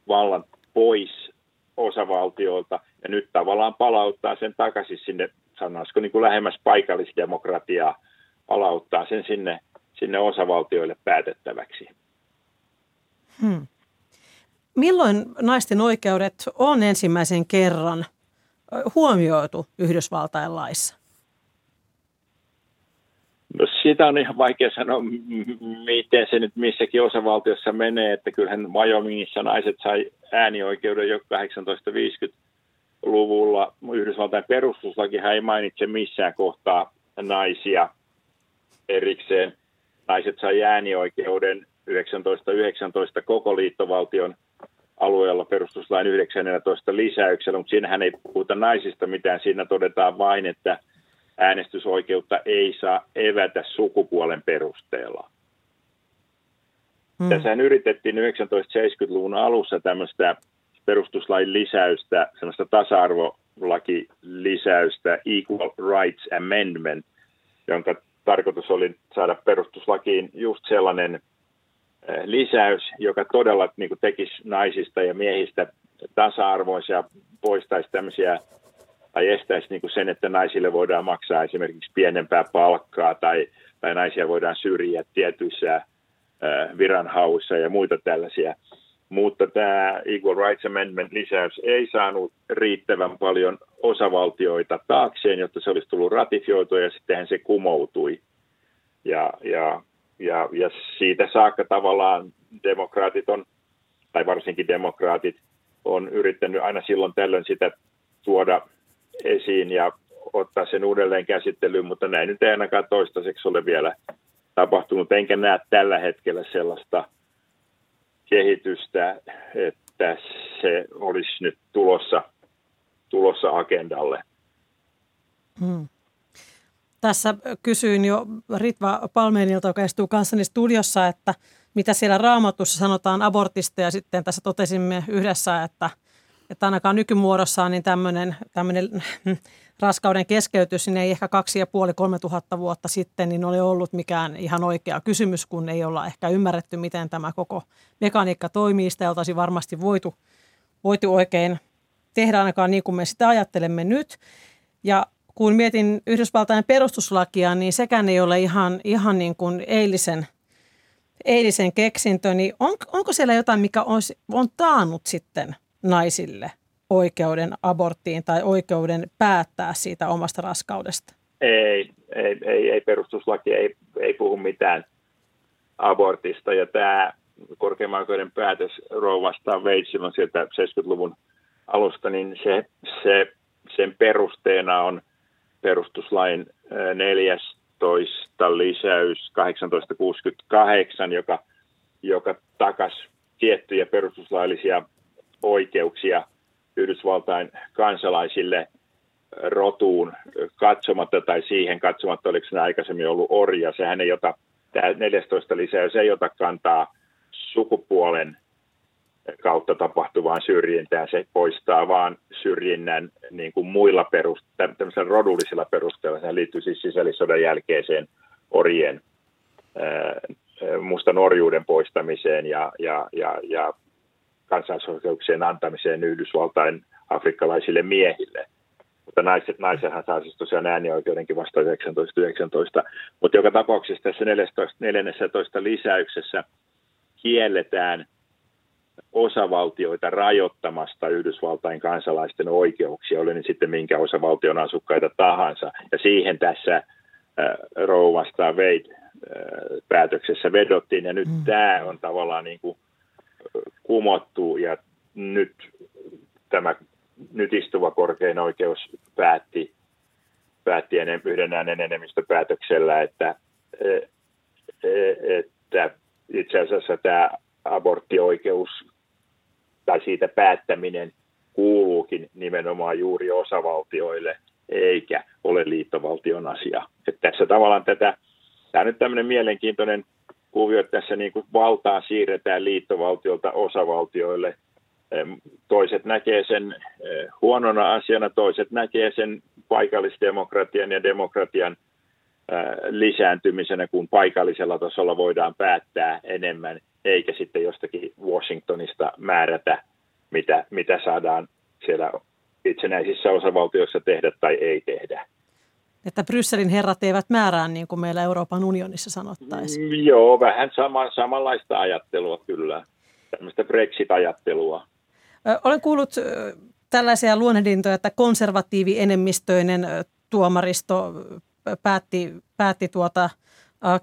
vallan pois osavaltiolta ja nyt tavallaan palauttaa sen takaisin sinne, sanoisiko niin kuin lähemmäs paikallisdemokratiaa, palauttaa sen sinne osavaltioille päätettäväksi. Milloin naisten oikeudet on ensimmäisen kerran huomioitu Yhdysvaltain laissa? No sitä on ihan vaikea sanoa, miten se nyt missäkin osavaltiossa menee, että kyllähän Wyomingissa naiset sai äänioikeuden jo 1850-luvulla. Yhdysvaltain perustuslakihan ei mainitse missään kohtaa naisia erikseen. Naiset sai äänioikeuden 1919 koko liittovaltion alueella perustuslain 19 lisäyksellä, mutta siinähän ei puhuta naisista mitään. Siinä todetaan vain, että äänestysoikeutta ei saa evätä sukupuolen perusteella. Tässähän yritettiin 1970-luvun alussa tämmöistä perustuslain lisäystä, semmoista tasa-arvolakilisäystä, Equal Rights Amendment, jonka tarkoitus oli saada perustuslakiin just sellainen lisäys, joka todella niin kuin tekisi naisista ja miehistä tasa-arvoisia, poistaisi tämmöisiä, tai estäisi niin kuin sen, että naisille voidaan maksaa esimerkiksi pienempää palkkaa, tai naisia voidaan syrjiä tietyissä viranhauissa ja muita tällaisia. Mutta tämä Equal Rights Amendment-lisäys ei saanut riittävän paljon osavaltioita taakseen, jotta se olisi tullut ratifioitua, ja sittenhän se kumoutui. Ja siitä saakka tavallaan demokraatit tai varsinkin demokraatit, on yrittänyt aina silloin tällöin sitä tuoda esiin ja ottaa sen uudelleen käsittelyyn, mutta näin nyt ei ainakaan toistaiseksi ole vielä tapahtunut. Enkä näe tällä hetkellä sellaista kehitystä, että se olisi nyt tulossa agendalle. Hmm. Tässä kysyin jo Ritva Palménilta, joka istuu kanssani studiossa, että mitä siellä Raamatussa sanotaan abortista, ja sitten tässä totesimme yhdessä, että ainakaan nykymuodossaan niin tämmöinen raskauden keskeytys niin ei ehkä 2,5-3 tuhatta vuotta sitten niin ole ollut mikään ihan oikea kysymys, kun ei olla ehkä ymmärretty, miten tämä koko mekaniikka toimii. Sitä oltaisiin varmasti voitu oikein tehdä ainakaan niin kuin me sitä ajattelemme nyt. Ja kun mietin Yhdysvaltain perustuslakia, niin sekään ei ole ihan niin kuin eilisen keksintö. Niin onko siellä jotain, mikä on taannut sitten naisille oikeuden aborttiin tai oikeuden päättää siitä omasta raskaudesta? Ei perustuslaki ei puhu mitään abortista. Ja tämä korkeimman oikeuden päätös Roe vastaan Wade silloin sieltä 70-luvun alusta, niin sen perusteena on perustuslain 14 lisäys 1868, joka takasi tiettyjä perustuslaillisia oikeuksia Yhdysvaltain kansalaisille rotuun katsomatta tai siihen katsomatta, oliko se aikaisemmin ollut orja. Sehän ei ota, tämä 14 lisäys ei ota kantaa sukupuolen kautta tapahtuvaan syrjintään. Se poistaa vaan syrjinnän niin kuin muilla tämmöisillä rodullisilla perusteilla. Se liittyy siis sisällissodan jälkeiseen orjien mustan orjuuden poistamiseen ja kansalaisoikeuksien antamiseen Yhdysvaltain afrikkalaisille miehille. Mutta naisethan saa siis tosiaan äänioikeudenkin vasta 1919. Mutta joka tapauksessa tässä 14 lisäyksessä kielletään osavaltioita rajoittamasta Yhdysvaltain kansalaisten oikeuksia, oli niin sitten minkä osavaltion asukkaita tahansa. Ja siihen tässä Roe vastaan Wade-päätöksessä vedottiin, ja nyt tämä on tavallaan niin kuin kumottu, ja nyt istuva korkein oikeus päätti yhden äänen enemmistöpäätöksellä, että itse asiassa tämä aborttioikeus tai siitä päättäminen kuuluukin nimenomaan juuri osavaltioille eikä ole liittovaltion asia. Että tässä tavallaan tämä on nyt tämmöinen mielenkiintoinen kuvio, että tässä niin kuin valtaa siirretään liittovaltiolta osavaltioille. Toiset näkee sen huonona asiana, toiset näkee sen paikallisdemokratian ja demokratian lisääntymisenä, kun paikallisella tasolla voidaan päättää enemmän, eikä sitten jostakin Washingtonista määrätä, mitä saadaan siellä itsenäisissä osavaltioissa tehdä tai ei tehdä. Että Brysselin herrat eivät määrää, niin kuin meillä Euroopan unionissa sanottaisiin. Joo, vähän samanlaista ajattelua kyllä, tämmöistä Brexit-ajattelua. Olen kuullut tällaisia luonnehdintoja, että konservatiivienemmistöinen tuomaristo päätti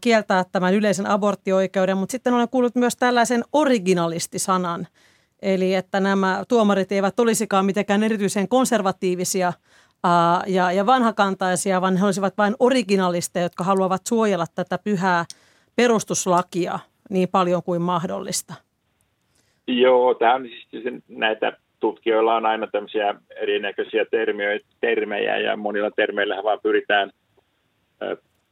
kieltää tämän yleisen aborttioikeuden, mutta sitten olen kuullut myös tällaisen originalistisanan, eli että nämä tuomarit eivät olisikaan mitenkään erityisen konservatiivisia ja vanhakantaisia, vaan he olisivat vain originalisteja, jotka haluavat suojella tätä pyhää perustuslakia niin paljon kuin mahdollista. Joo, tämä on siis näitä. Tutkijoilla on aina tämmöisiä erinäköisiä termejä, ja monilla termeillähän vaan pyritään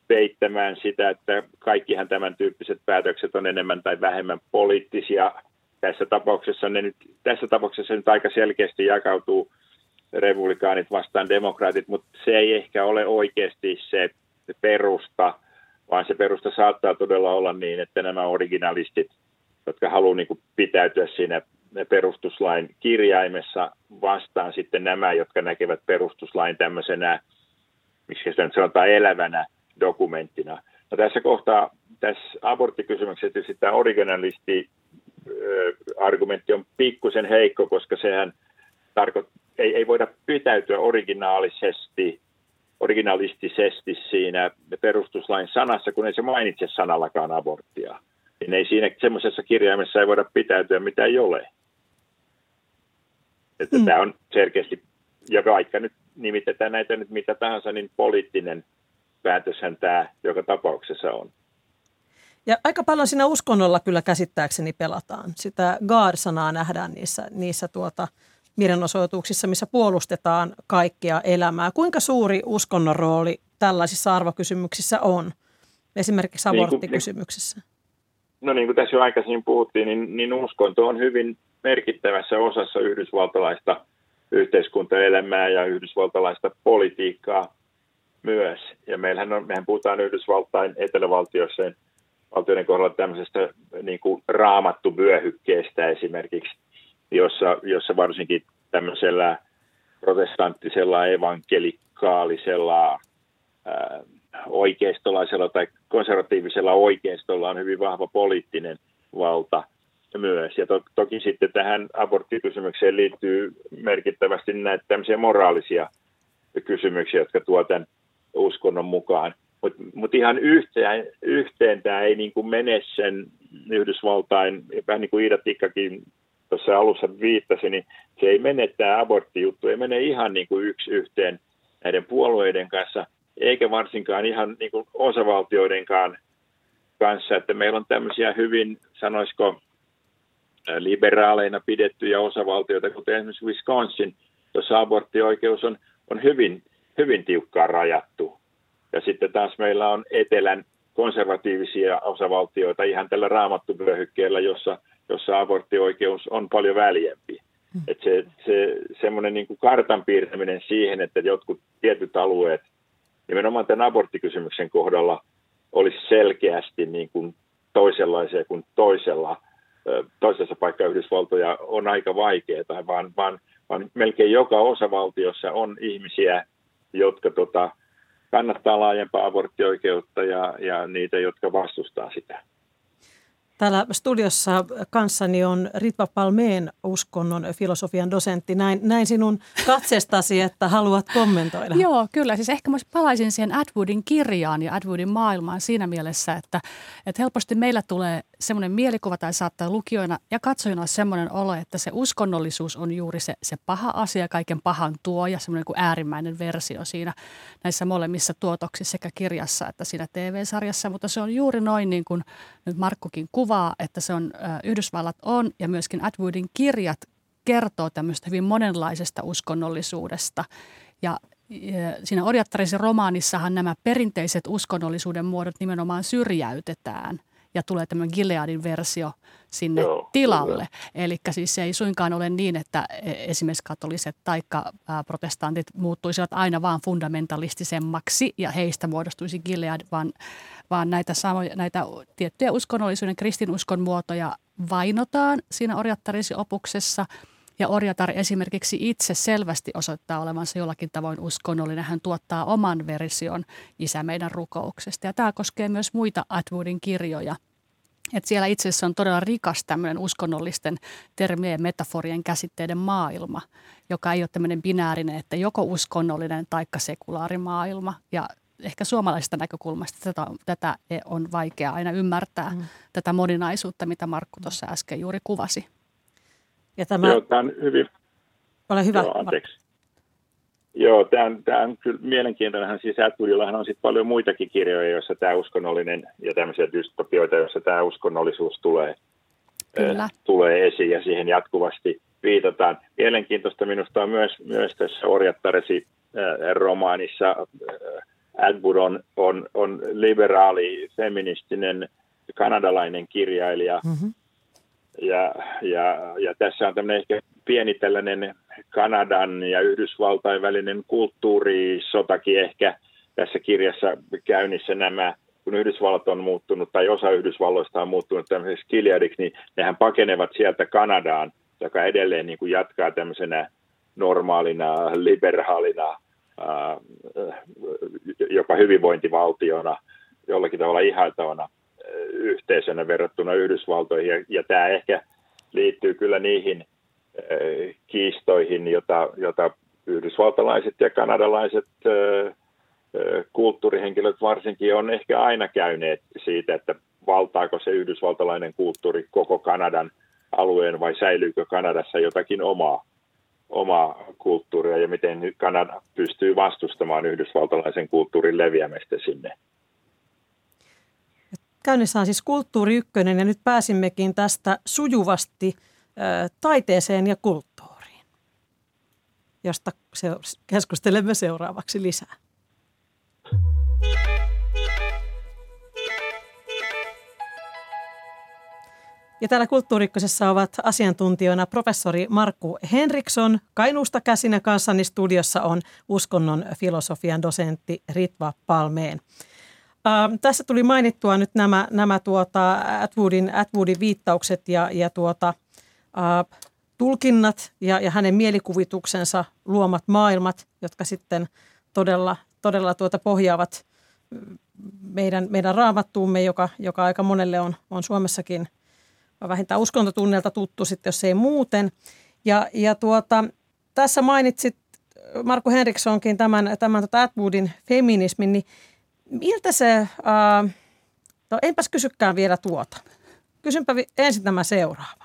peittämään sitä, että kaikkihan tämän tyyppiset päätökset on enemmän tai vähemmän poliittisia. Tässä tapauksessa nyt aika selkeästi jakautuu republikaanit vastaan demokraatit, mutta se ei ehkä ole oikeasti se perusta, vaan se perusta saattaa todella olla niin, että nämä originalistit, jotka haluaa niin kuin pitäytyä siinä perustuslain kirjaimessa, vastaan sitten nämä, jotka näkevät perustuslain tämmöisenä, miksi sitä nyt sanotaan, elävänä dokumenttina. No tässä kohtaa, tässä aborttikysymyksessä tietysti tämä originalisti-argumentti on pikkusen heikko, koska sehän ei voida pitäytyä originalistisesti siinä perustuslain sanassa, kun ei se mainitse sanallakaan aborttia. Niin ei siinä semmoisessa kirjaimessa ei voida pitäytyä, mitä ei ole. Että tämä on selkeästi, ja vaikka nyt nimitetään näitä nyt mitä tahansa, niin poliittinen päätöshän tämä joka tapauksessa on. Ja aika paljon siinä uskonnolla kyllä käsittääkseni pelataan. Sitä God-sanaa nähdään niissä mielenosoituksissa, missä puolustetaan kaikkia elämää. Kuinka suuri uskonnon rooli tällaisissa arvokysymyksissä on? Esimerkiksi aborttikysymyksissä. Niin kuin tässä jo aikaisemmin puhuttiin, niin uskonto on hyvin merkittävässä osassa yhdysvaltalaista yhteiskuntaelämää ja yhdysvaltalaista politiikkaa myös. Ja mehän puhutaan Yhdysvaltain etelävaltioiden kohdalla tämmöisestä niin kuin raamattuvyöhykkeestä esimerkiksi, jossa varsinkin tämmöisellä protestanttisella, evankelikaalisella, oikeistolaisella tai konservatiivisella oikeistolla on hyvin vahva poliittinen valta myös. Ja toki sitten tähän aborttikysymykseen liittyy merkittävästi näitä tämmöisiä moraalisia kysymyksiä, jotka tuo tämän uskonnon mukaan. Mutta ihan yhteen tämä ei niin kuin mene sen Yhdysvaltain, vähän niin kuin Iida Tikkakin tuossa alussa viittasi, niin se ei mene, tämä aborttijuttu ei mene ihan niin kuin yksi yhteen näiden puolueiden kanssa, eikä varsinkaan ihan niin kuin osavaltioidenkaan kanssa, että meillä on tämmöisiä hyvin, sanoisiko, liberaaleina pidettyjä osavaltioita, kuten esimerkiksi Wisconsin, jossa aborttioikeus on hyvin, hyvin tiukkaan rajattu. Ja sitten taas meillä on etelän konservatiivisia osavaltioita ihan tällä raamattuvyöhykkeellä, jossa aborttioikeus on paljon väljempi. Että se semmoinen niin kuin kartan piirtäminen siihen, että jotkut tietyt alueet, nimenomaan tämän aborttikysymyksen kohdalla, olisi selkeästi niin kuin toisenlaisia kuin toisessa paikkaa Yhdysvaltoja on aika vaikeaa, vaan melkein joka osavaltiossa on ihmisiä, jotka kannattaa laajempaa aborttioikeutta ja niitä, jotka vastustaa sitä. Täällä studiossa kanssani on Ritva Palmén, uskonnon filosofian dosentti. Näin sinun katsestasi, että haluat kommentoida. Joo, kyllä. Siis ehkä myös palaisin siihen Atwoodin kirjaan ja Atwoodin maailmaan siinä mielessä, että helposti meillä tulee semmoinen mielikuva tai saattaa lukijoina ja katsojina semmoinen olo, että se uskonnollisuus on juuri se paha asia, kaiken pahan tuo ja semmoinen kuin äärimmäinen versio siinä näissä molemmissa tuotoksissa sekä kirjassa että siinä TV-sarjassa, mutta se on juuri noin niin kuin nyt Markkukin kuvaa, että se on Yhdysvallat on ja myöskin Atwoodin kirjat kertoo tämmöistä hyvin monenlaisesta uskonnollisuudesta ja siinä Orjattarisen romaanissahan nämä perinteiset uskonnollisuuden muodot nimenomaan syrjäytetään. Ja tulee tämän Gileadin versio sinne tilalle. Eli siis se ei suinkaan ole niin, että esimerkiksi katoliset tai protestantit muuttuisivat aina vaan fundamentalistisemmaksi ja heistä muodostuisi Gilead, vaan näitä tiettyjä uskonnollisuuden kristinuskon muotoja vainotaan siinä Orjattarisi opuksessa. Ja Orjatar esimerkiksi itse selvästi osoittaa olevansa jollakin tavoin uskonnollinen. Hän tuottaa oman version Isä meidän rukouksesta. Ja tämä koskee myös muita Atwoodin kirjoja. Et siellä itse asiassa on todella rikas tämmöinen uskonnollisten termien, metaforien, käsitteiden maailma, joka ei ole tämmöinen binäärinen, että joko uskonnollinen taikka sekulaari maailma. Ja ehkä suomalaisesta näkökulmasta tätä on vaikea aina ymmärtää, tätä moninaisuutta, mitä Markku tuossa äsken juuri kuvasi. Ja tämä... Joo, tämä on hyvin... Ole hyvä. Joo, anteeksi. Joo, tämä on kyllä mielenkiintoinen. Siis Atwoodillahan on sitten paljon muitakin kirjoja, joissa tämä uskonnollinen ja tämmöisiä dystopioita, joissa tämä uskonnollisuus tulee esiin ja siihen jatkuvasti viitataan. Mielenkiintoista minusta on myös tässä Orjattaresi romaanissa. Atwood on liberaali, feministinen, kanadalainen kirjailija. Mm-hmm. Ja tässä on tämmöinen ehkä pieni tällainen Kanadan ja Yhdysvaltain välinen kulttuurisotakin ehkä tässä kirjassa käynnissä nämä, kun Yhdysvallat on muuttunut tai osa Yhdysvalloista on muuttunut tämmöiseksi Gileadiksi, niin nehän pakenevat sieltä Kanadaan, joka edelleen niin kuin jatkaa tämmöisenä normaalina, liberaalina, jopa hyvinvointivaltiona, jollakin tavalla ihailtavana yhteisönä verrattuna Yhdysvaltoihin, ja tämä ehkä liittyy kyllä niihin kiistoihin, jota yhdysvaltalaiset ja kanadalaiset kulttuurihenkilöt varsinkin on ehkä aina käyneet siitä, että valtaako se yhdysvaltalainen kulttuuri koko Kanadan alueen vai säilyykö Kanadassa jotakin omaa omaa kulttuuria ja miten Kanada pystyy vastustamaan yhdysvaltalaisen kulttuurin leviämistä sinne. Käynnissä on siis Kulttuuri Ykkönen ja nyt pääsimmekin tästä sujuvasti taiteeseen ja kulttuuriin, josta keskustelemme seuraavaksi lisää. Ja täällä Kulttuuri Ykkösessä ovat asiantuntijoina professori Markku Henriksson. Kainuusta käsin ja kanssani studiossa on uskonnon filosofian dosentti Ritva Palmén. Tässä tuli mainittua nyt nämä Atwoodin viittaukset ja tulkinnat ja hänen mielikuvituksensa luomat maailmat, jotka sitten todella pohjaavat meidän raamattuumme, joka aika monelle on Suomessakin vähintään uskontotunnelta tuttu sitten, jos ei muuten. Ja tässä mainitsit Markku Henrikssonkin tämän Atwoodin feminismin, niin miltä se, enpäs kysykään vielä tuota. Kysynpä ensin tämä seuraava.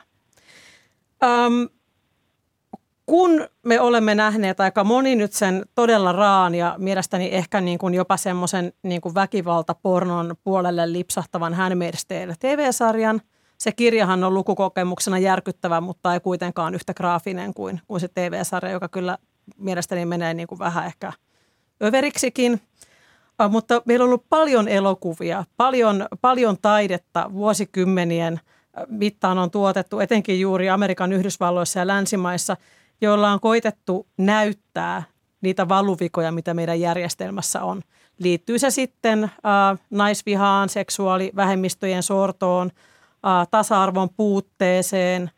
Kun me olemme nähneet aika moni nyt sen todella raan ja mielestäni ehkä niin kuin jopa semmoisen niin kuin väkivaltapornon puolelle lipsahtavan Handmaid's Tale TV-sarjan, se kirjahan on lukukokemuksena järkyttävä, mutta ei kuitenkaan yhtä graafinen kuin se TV-sarja, joka kyllä mielestäni menee niin kuin vähän ehkä överiksikin. Mutta meillä on ollut paljon elokuvia, paljon taidetta vuosikymmenien mittaan on tuotettu, etenkin juuri Amerikan Yhdysvalloissa ja länsimaissa, joilla on koitettu näyttää niitä valuvikoja, mitä meidän järjestelmässä on. Liittyy se sitten naisvihaan, seksuaalivähemmistöjen sortoon, tasa-arvon puutteeseen,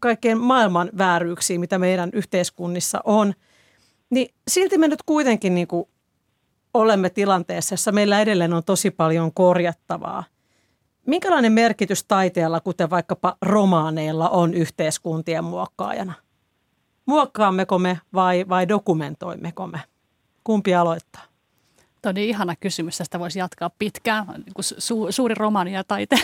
kaiken maailman vääryyksiin, mitä meidän yhteiskunnissa on. Niin silti me nyt kuitenkin niin kuin olemme tilanteessa, jossa meillä edelleen on tosi paljon korjattavaa. Minkälainen merkitys taiteella, kuten vaikkapa romaaneilla, on yhteiskuntien muokkaajana? Muokkaammeko me vai dokumentoimmeko me? Kumpi aloittaa? Tuo on niin ihana kysymys, tästä voisi jatkaa pitkään. Suuri romaani ja taite,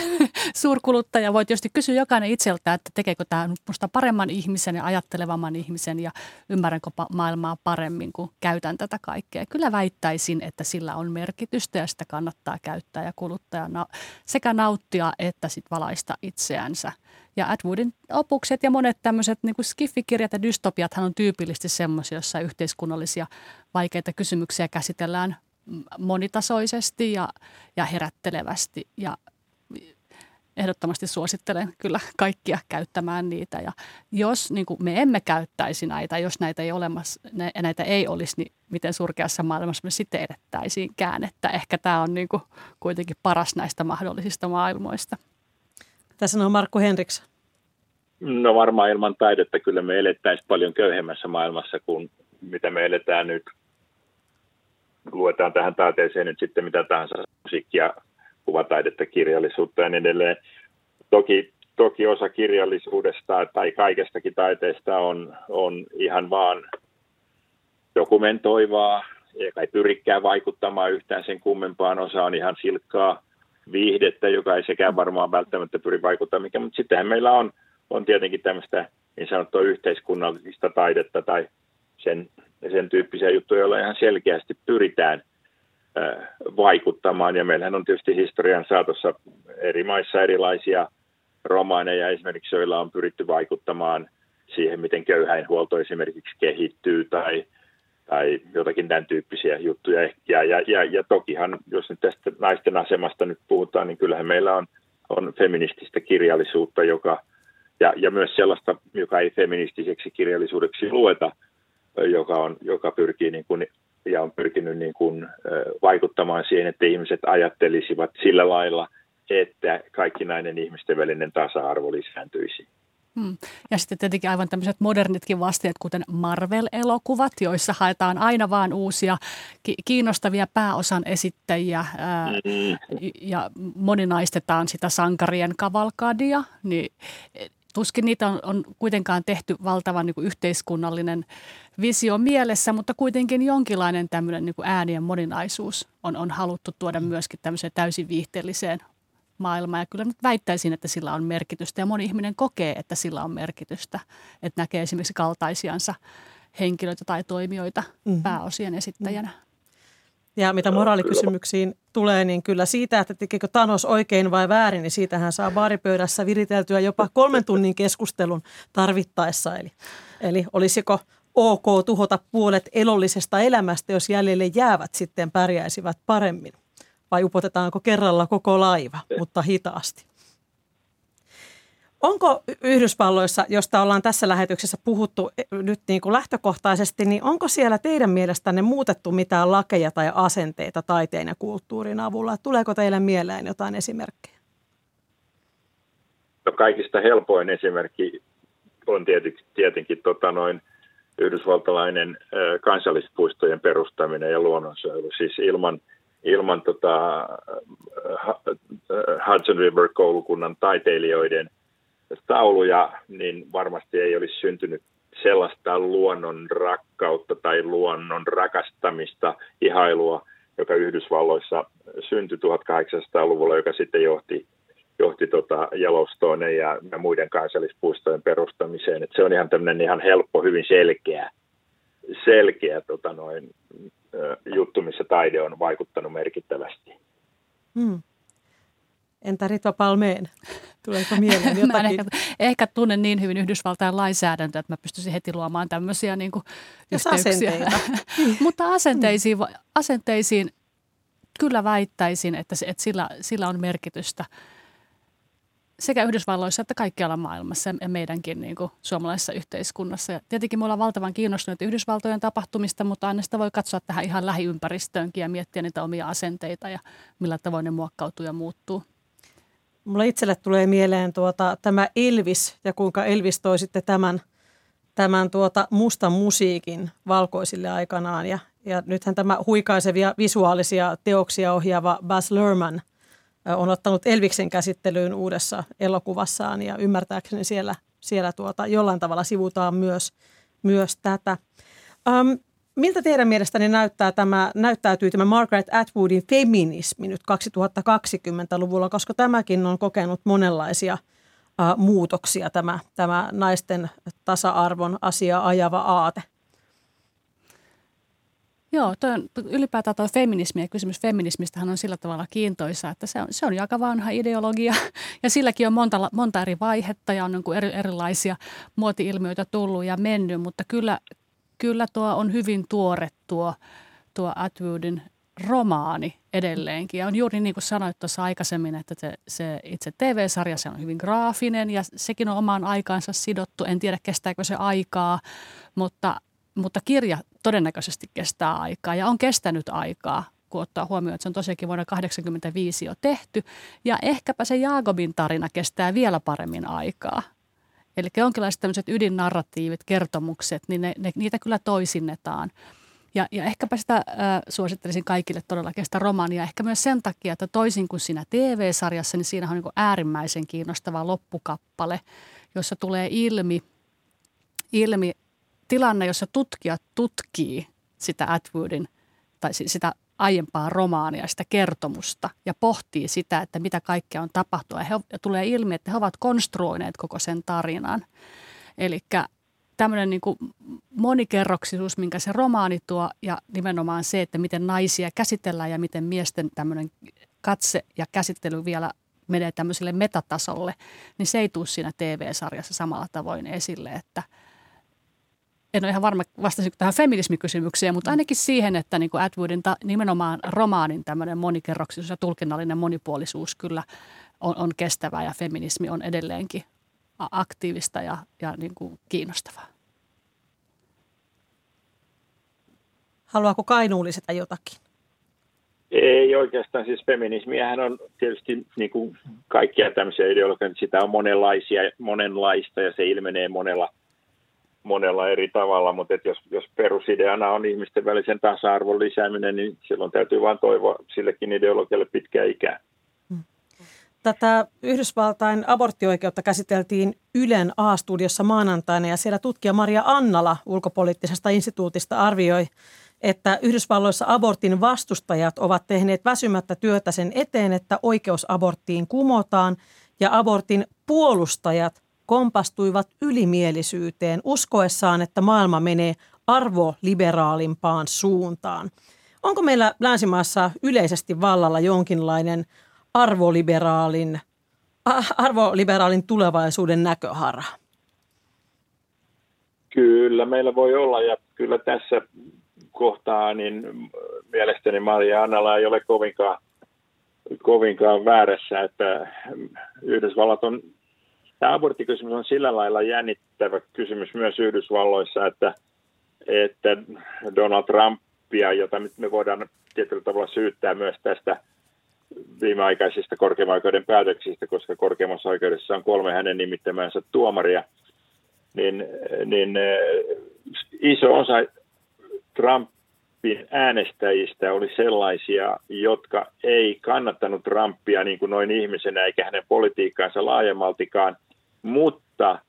suurkuluttaja voi tietysti kysyä jokainen itseltä, että tekeekö tämä musta paremman ihmisen ja ajattelevamman ihmisen ja ymmärränkö maailmaa paremmin, kun käytän tätä kaikkea. Kyllä väittäisin, että sillä on merkitystä ja sitä kannattaa käyttää ja kuluttaa sekä nauttia että sit valaista itseänsä. Ja Atwoodin opukset ja monet tämmöiset niin kuin skiffikirjat ja dystopiathan on tyypillisesti semmoisia, joissa yhteiskunnallisia vaikeita kysymyksiä käsitellään monitasoisesti ja herättelevästi ja ehdottomasti suosittelen kyllä kaikkia käyttämään niitä. Ja jos niin kuin me emme käyttäisi näitä, jos näitä ei olisi, niin miten surkeassa maailmassa me sitten edettäisiinkään. Että ehkä tämä on niin kuin kuitenkin paras näistä mahdollisista maailmoista. Mitä sanoo Markku Henriksson? No varmaan ilman taidetta kyllä me elettäisiin paljon köyhemmässä maailmassa kuin mitä me eletään nyt. Luetaan tähän taiteeseen nyt sitten mitä tahansa musiikkia, kuvataidetta, kirjallisuutta ja niin edelleen. Toki osa kirjallisuudesta tai kaikestakin taiteesta on ihan vaan dokumentoivaa, eikä pyrikään vaikuttamaan yhtään sen kummempaan. Osa on ihan silkkaa viihdettä, joka ei sekään varmaan välttämättä pyri vaikuttamaan. Mutta sittenhän meillä on tietenkin tämmöistä niin sanottua yhteiskunnallista taidetta tai sen tyyppisiä juttuja, joilla ihan selkeästi pyritään vaikuttamaan. Ja meillähän on tietysti historian saatossa eri maissa erilaisia romaaneja esimerkiksi, joilla on pyritty vaikuttamaan siihen, miten köyhäinhuolto esimerkiksi kehittyy tai jotakin tämän tyyppisiä juttuja. Ja tokihan, jos nyt tästä naisten asemasta nyt puhutaan, niin kyllähän meillä on feminististä kirjallisuutta, ja myös sellaista, joka ei feministiseksi kirjallisuudeksi lueta, joka pyrkii niin kuin, ja on pyrkinyt niin kuin, vaikuttamaan siihen, että ihmiset ajattelisivat sillä lailla, että kaikkinainen ihmisten välinen tasa-arvo lisääntyisi. Ja sitten tietenkin aivan tämmöiset modernitkin vasteet, kuten Marvel-elokuvat, joissa haetaan aina vaan uusia kiinnostavia pääosan esittäjiä ja moninaistetaan sitä sankarien kavalkadia, niin tuskin niitä on kuitenkaan tehty valtavan niin kuin yhteiskunnallinen visio mielessä, mutta kuitenkin jonkinlainen tämmöinen niin kuin äänien moninaisuus on haluttu tuoda myöskin tämmöiseen täysin viihteelliseen maailma. Ja kyllä nyt väittäisin, että sillä on merkitystä ja moni ihminen kokee, että sillä on merkitystä. Että näkee esimerkiksi kaltaisiansa henkilöitä tai toimijoita pääosien esittäjänä. Ja mitä moraalikysymyksiin tulee, niin kyllä siitä, että tekikö Thanos oikein vai väärin, niin siitähän saa baaripöydässä viriteltyä jopa 3 tunnin keskustelun tarvittaessa. Eli olisiko ok tuhota puolet elollisesta elämästä, jos jäljelle jäävät sitten pärjäisivät paremmin? Vai upotetaanko kerralla koko laiva, mutta hitaasti? Onko Yhdysvalloissa, josta ollaan tässä lähetyksessä puhuttu nyt niin kuin lähtökohtaisesti, niin onko siellä teidän mielestänne muutettu mitään lakeja tai asenteita taiteen ja kulttuurin avulla? Tuleeko teille mieleen jotain esimerkkejä? No kaikista helpoin esimerkki on tietenkin yhdysvaltalainen kansallispuistojen perustaminen ja luonnonsuojelu. Siis ilman Hudson River-koulukunnan taiteilijoiden tauluja, niin varmasti ei olisi syntynyt sellaista luonnon rakkautta tai luonnon rakastamista, ihailua, joka Yhdysvalloissa syntyi 1800-luvulla, joka sitten johti Yellowstoneen ja muiden kansallispuistojen perustamiseen. Et se on ihan tämmöinen ihan helppo, hyvin selkeä juttu, missä taide on vaikuttanut merkittävästi. Entä Ritva Palmén? Tuleeko mieleen jotakin? Mä en ehkä tunne niin hyvin Yhdysvaltain lainsäädäntöä, että mä pystyisin heti luomaan tämmöisiä niin kuin yhteyksiä. Mutta asenteisiin kyllä väittäisin, että sillä on merkitystä sekä Yhdysvalloissa että kaikkialla maailmassa ja meidänkin niin kuin suomalaisessa yhteiskunnassa. Ja tietenkin me ollaan valtavan kiinnostuneita Yhdysvaltojen tapahtumista, mutta aina sitä voi katsoa tähän ihan lähiympäristöönkin ja miettiä niitä omia asenteita ja millä tavoin ne muokkautuu ja muuttuu. Mulla itselle tulee mieleen tämä Elvis ja kuinka Elvis toi sitten tämän mustan musiikin valkoisille aikanaan. Ja nythän tämä huikaisevia visuaalisia teoksia ohjaava Baz Luhrmann on ottanut Elviksen käsittelyyn uudessa elokuvassaan ja ymmärtääkseni siellä jollain tavalla sivutaan myös tätä. Miltä teidän mielestäni näyttäytyy tämä Margaret Atwoodin feminismi nyt 2020-luvulla, koska tämäkin on kokenut monenlaisia muutoksia, tämä naisten tasa-arvon asiaa ajava aate? Joo, ylipäätään tuo feminismi ja kysymys feminismistähän on sillä tavalla kiintoisa, että se on jo aika vanha ideologia ja silläkin on monta eri vaihetta ja on niin kuin erilaisia muoti-ilmiöitä tullut ja mennyt, mutta kyllä tuo on hyvin tuore tuo Atwoodin romaani edelleenkin. Ja on juuri niin kuin sanoit tuossa aikaisemmin, että se itse TV-sarja, se on hyvin graafinen ja sekin on omaan aikaansa sidottu. En tiedä kestääkö se aikaa, mutta kirja todennäköisesti kestää aikaa ja on kestänyt aikaa, kun ottaa huomioon, että se on tosiaankin vuonna 1985 jo tehty. Ja ehkäpä se Jaakobin tarina kestää vielä paremmin aikaa. Eli jonkinlaiset tämmöiset ydinnarratiivit, kertomukset, niin niitä kyllä toisinnetaan. Ja ehkäpä sitä suosittelisin kaikille todellakin sitä romaania. Ehkä myös sen takia, että toisin kuin siinä TV-sarjassa, niin siinä on niin kuin äärimmäisen kiinnostava loppukappale, jossa tulee ilmi tilanne, jossa tutkija tutkii sitä Atwoodin tai sitä aiempaa romaania, sitä kertomusta ja pohtii sitä, että mitä kaikkea on tapahtunut. Ja tulee ilmi, että he ovat konstruoineet koko sen tarinan. Eli tämmöinen niin kuin monikerroksisuus, minkä se romaani tuo ja nimenomaan se, että miten naisia käsitellään ja miten miesten tämmöinen katse ja käsittely vielä menee tämmöiselle metatasolle, niin se ei tule siinä TV-sarjassa samalla tavoin esille, että en ole ihan varma vastasinko tähän feminismikysymykseen, mutta ainakin siihen, että niin kuin Atwoodin nimenomaan romaanin tämmöinen monikerroksisuus ja tulkinnallinen monipuolisuus kyllä on kestävää ja feminismi on edelleenkin aktiivista ja niin kuin kiinnostavaa. Haluaako Kainuu lisätä jotakin? Ei oikeastaan. Siis feminismiähän on tietysti niin kuin kaikkia tämmöisiä ideologioita. Sitä on monenlaista ja se ilmenee monella eri tavalla, mutta jos perusideana on ihmisten välisen tasa-arvon lisääminen, niin silloin täytyy vain toivoa sillekin ideologialle pitkää ikää. Tätä Yhdysvaltain aborttioikeutta käsiteltiin Ylen A-studiossa maanantaina ja siellä tutkija Maria Annala ulkopoliittisesta instituutista arvioi että Yhdysvalloissa abortin vastustajat ovat tehneet väsymättä työtä sen eteen, että oikeus aborttiin kumotaan, ja abortin puolustajat kompastuivat ylimielisyyteen uskoessaan, että maailma menee arvoliberaalimpaan suuntaan. Onko meillä länsimaassa yleisesti vallalla jonkinlainen arvoliberaalin tulevaisuuden näköhara? Kyllä, meillä voi olla, ja kyllä tässä kohtaa niin mielestäni Maria Annala ei ole kovinkaan väärässä, että Yhdysvallat on, tämä aborttikysymys on sillä lailla jännittävä kysymys myös Yhdysvalloissa, että Donald Trumpia, jota nyt me voidaan tietyllä tavalla syyttää myös tästä viimeaikaisista korkeimman oikeuden päätöksistä, koska korkeimmassa oikeudessa on 3 hänen nimittämänsä tuomaria, niin iso osa Trumpin äänestäjistä oli sellaisia, jotka ei kannattanut Trumpia niin kuin noin ihmisenä eikä hänen politiikkaansa laajemmaltikaan, mutta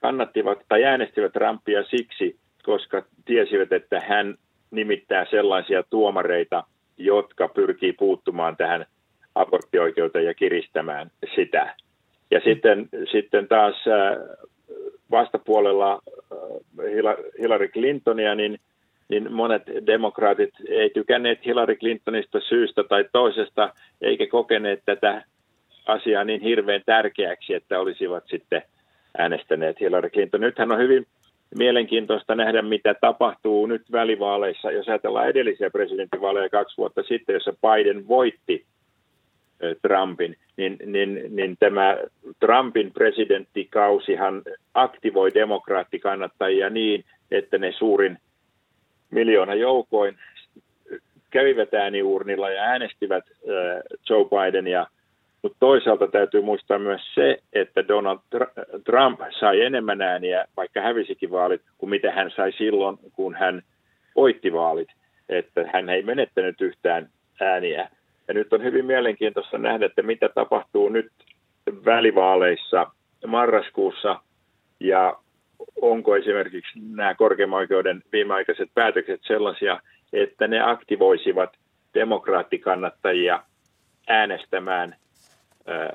kannattivat tai äänestivät Trumpia siksi, koska tiesivät, että hän nimittää sellaisia tuomareita, jotka pyrkii puuttumaan tähän aborttioikeuteen ja kiristämään sitä. Ja sitten taas vastapuolella Hillary Clintonia, niin monet demokraatit ei tykänneet Hillary Clintonista syystä tai toisesta, eikä kokeneet tätä asiaa niin hirveän tärkeäksi, että olisivat sitten äänestäneet Hillary Clinton. Nythän on hyvin mielenkiintoista nähdä, mitä tapahtuu nyt välivaaleissa, jos ajatellaan edellisiä presidentinvaaleja 2 vuotta sitten, jossa Biden voitti Trumpin, niin tämä Trumpin presidenttikausihan aktivoi demokraattikannattajia niin, että ne suurin miljoona joukoin kävivät ääniuurnilla ja äänestivät Joe Bidenia. Mutta toisaalta täytyy muistaa myös se, että Donald Trump sai enemmän ääniä, vaikka hävisikin vaalit, kuin mitä hän sai silloin, kun hän voitti vaalit. Että hän ei menettänyt yhtään ääniä. Ja nyt on hyvin mielenkiintoista nähdä, että mitä tapahtuu nyt välivaaleissa marraskuussa, ja onko esimerkiksi nämä korkeimman oikeuden viimeaikaiset päätökset sellaisia, että ne aktivoisivat demokraattikannattajia äänestämään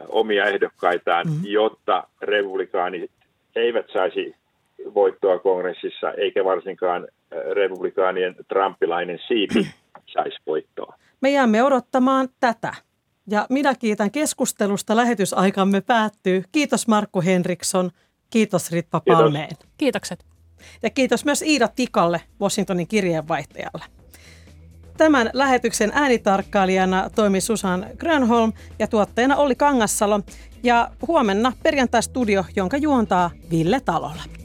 omia ehdokkaitaan, jotta republikaanit eivät saisi voittoa kongressissa, eikä varsinkaan republikaanien trumpilainen siipi saisi voittoa. Me jäämme odottamaan tätä. Ja minä kiitän keskustelusta. Lähetysaikamme päättyy. Kiitos Markku Henriksson. Kiitos Ritva Palmén. Kiitokset. Ja kiitos myös Iida Tikalle, Washingtonin kirjeenvaihtajalle. Tämän lähetyksen äänitarkkailijana toimi Susan Grönholm ja tuottajana Olli Kangassalo. Ja huomenna perjantai-studio, jonka juontaa Ville Talola.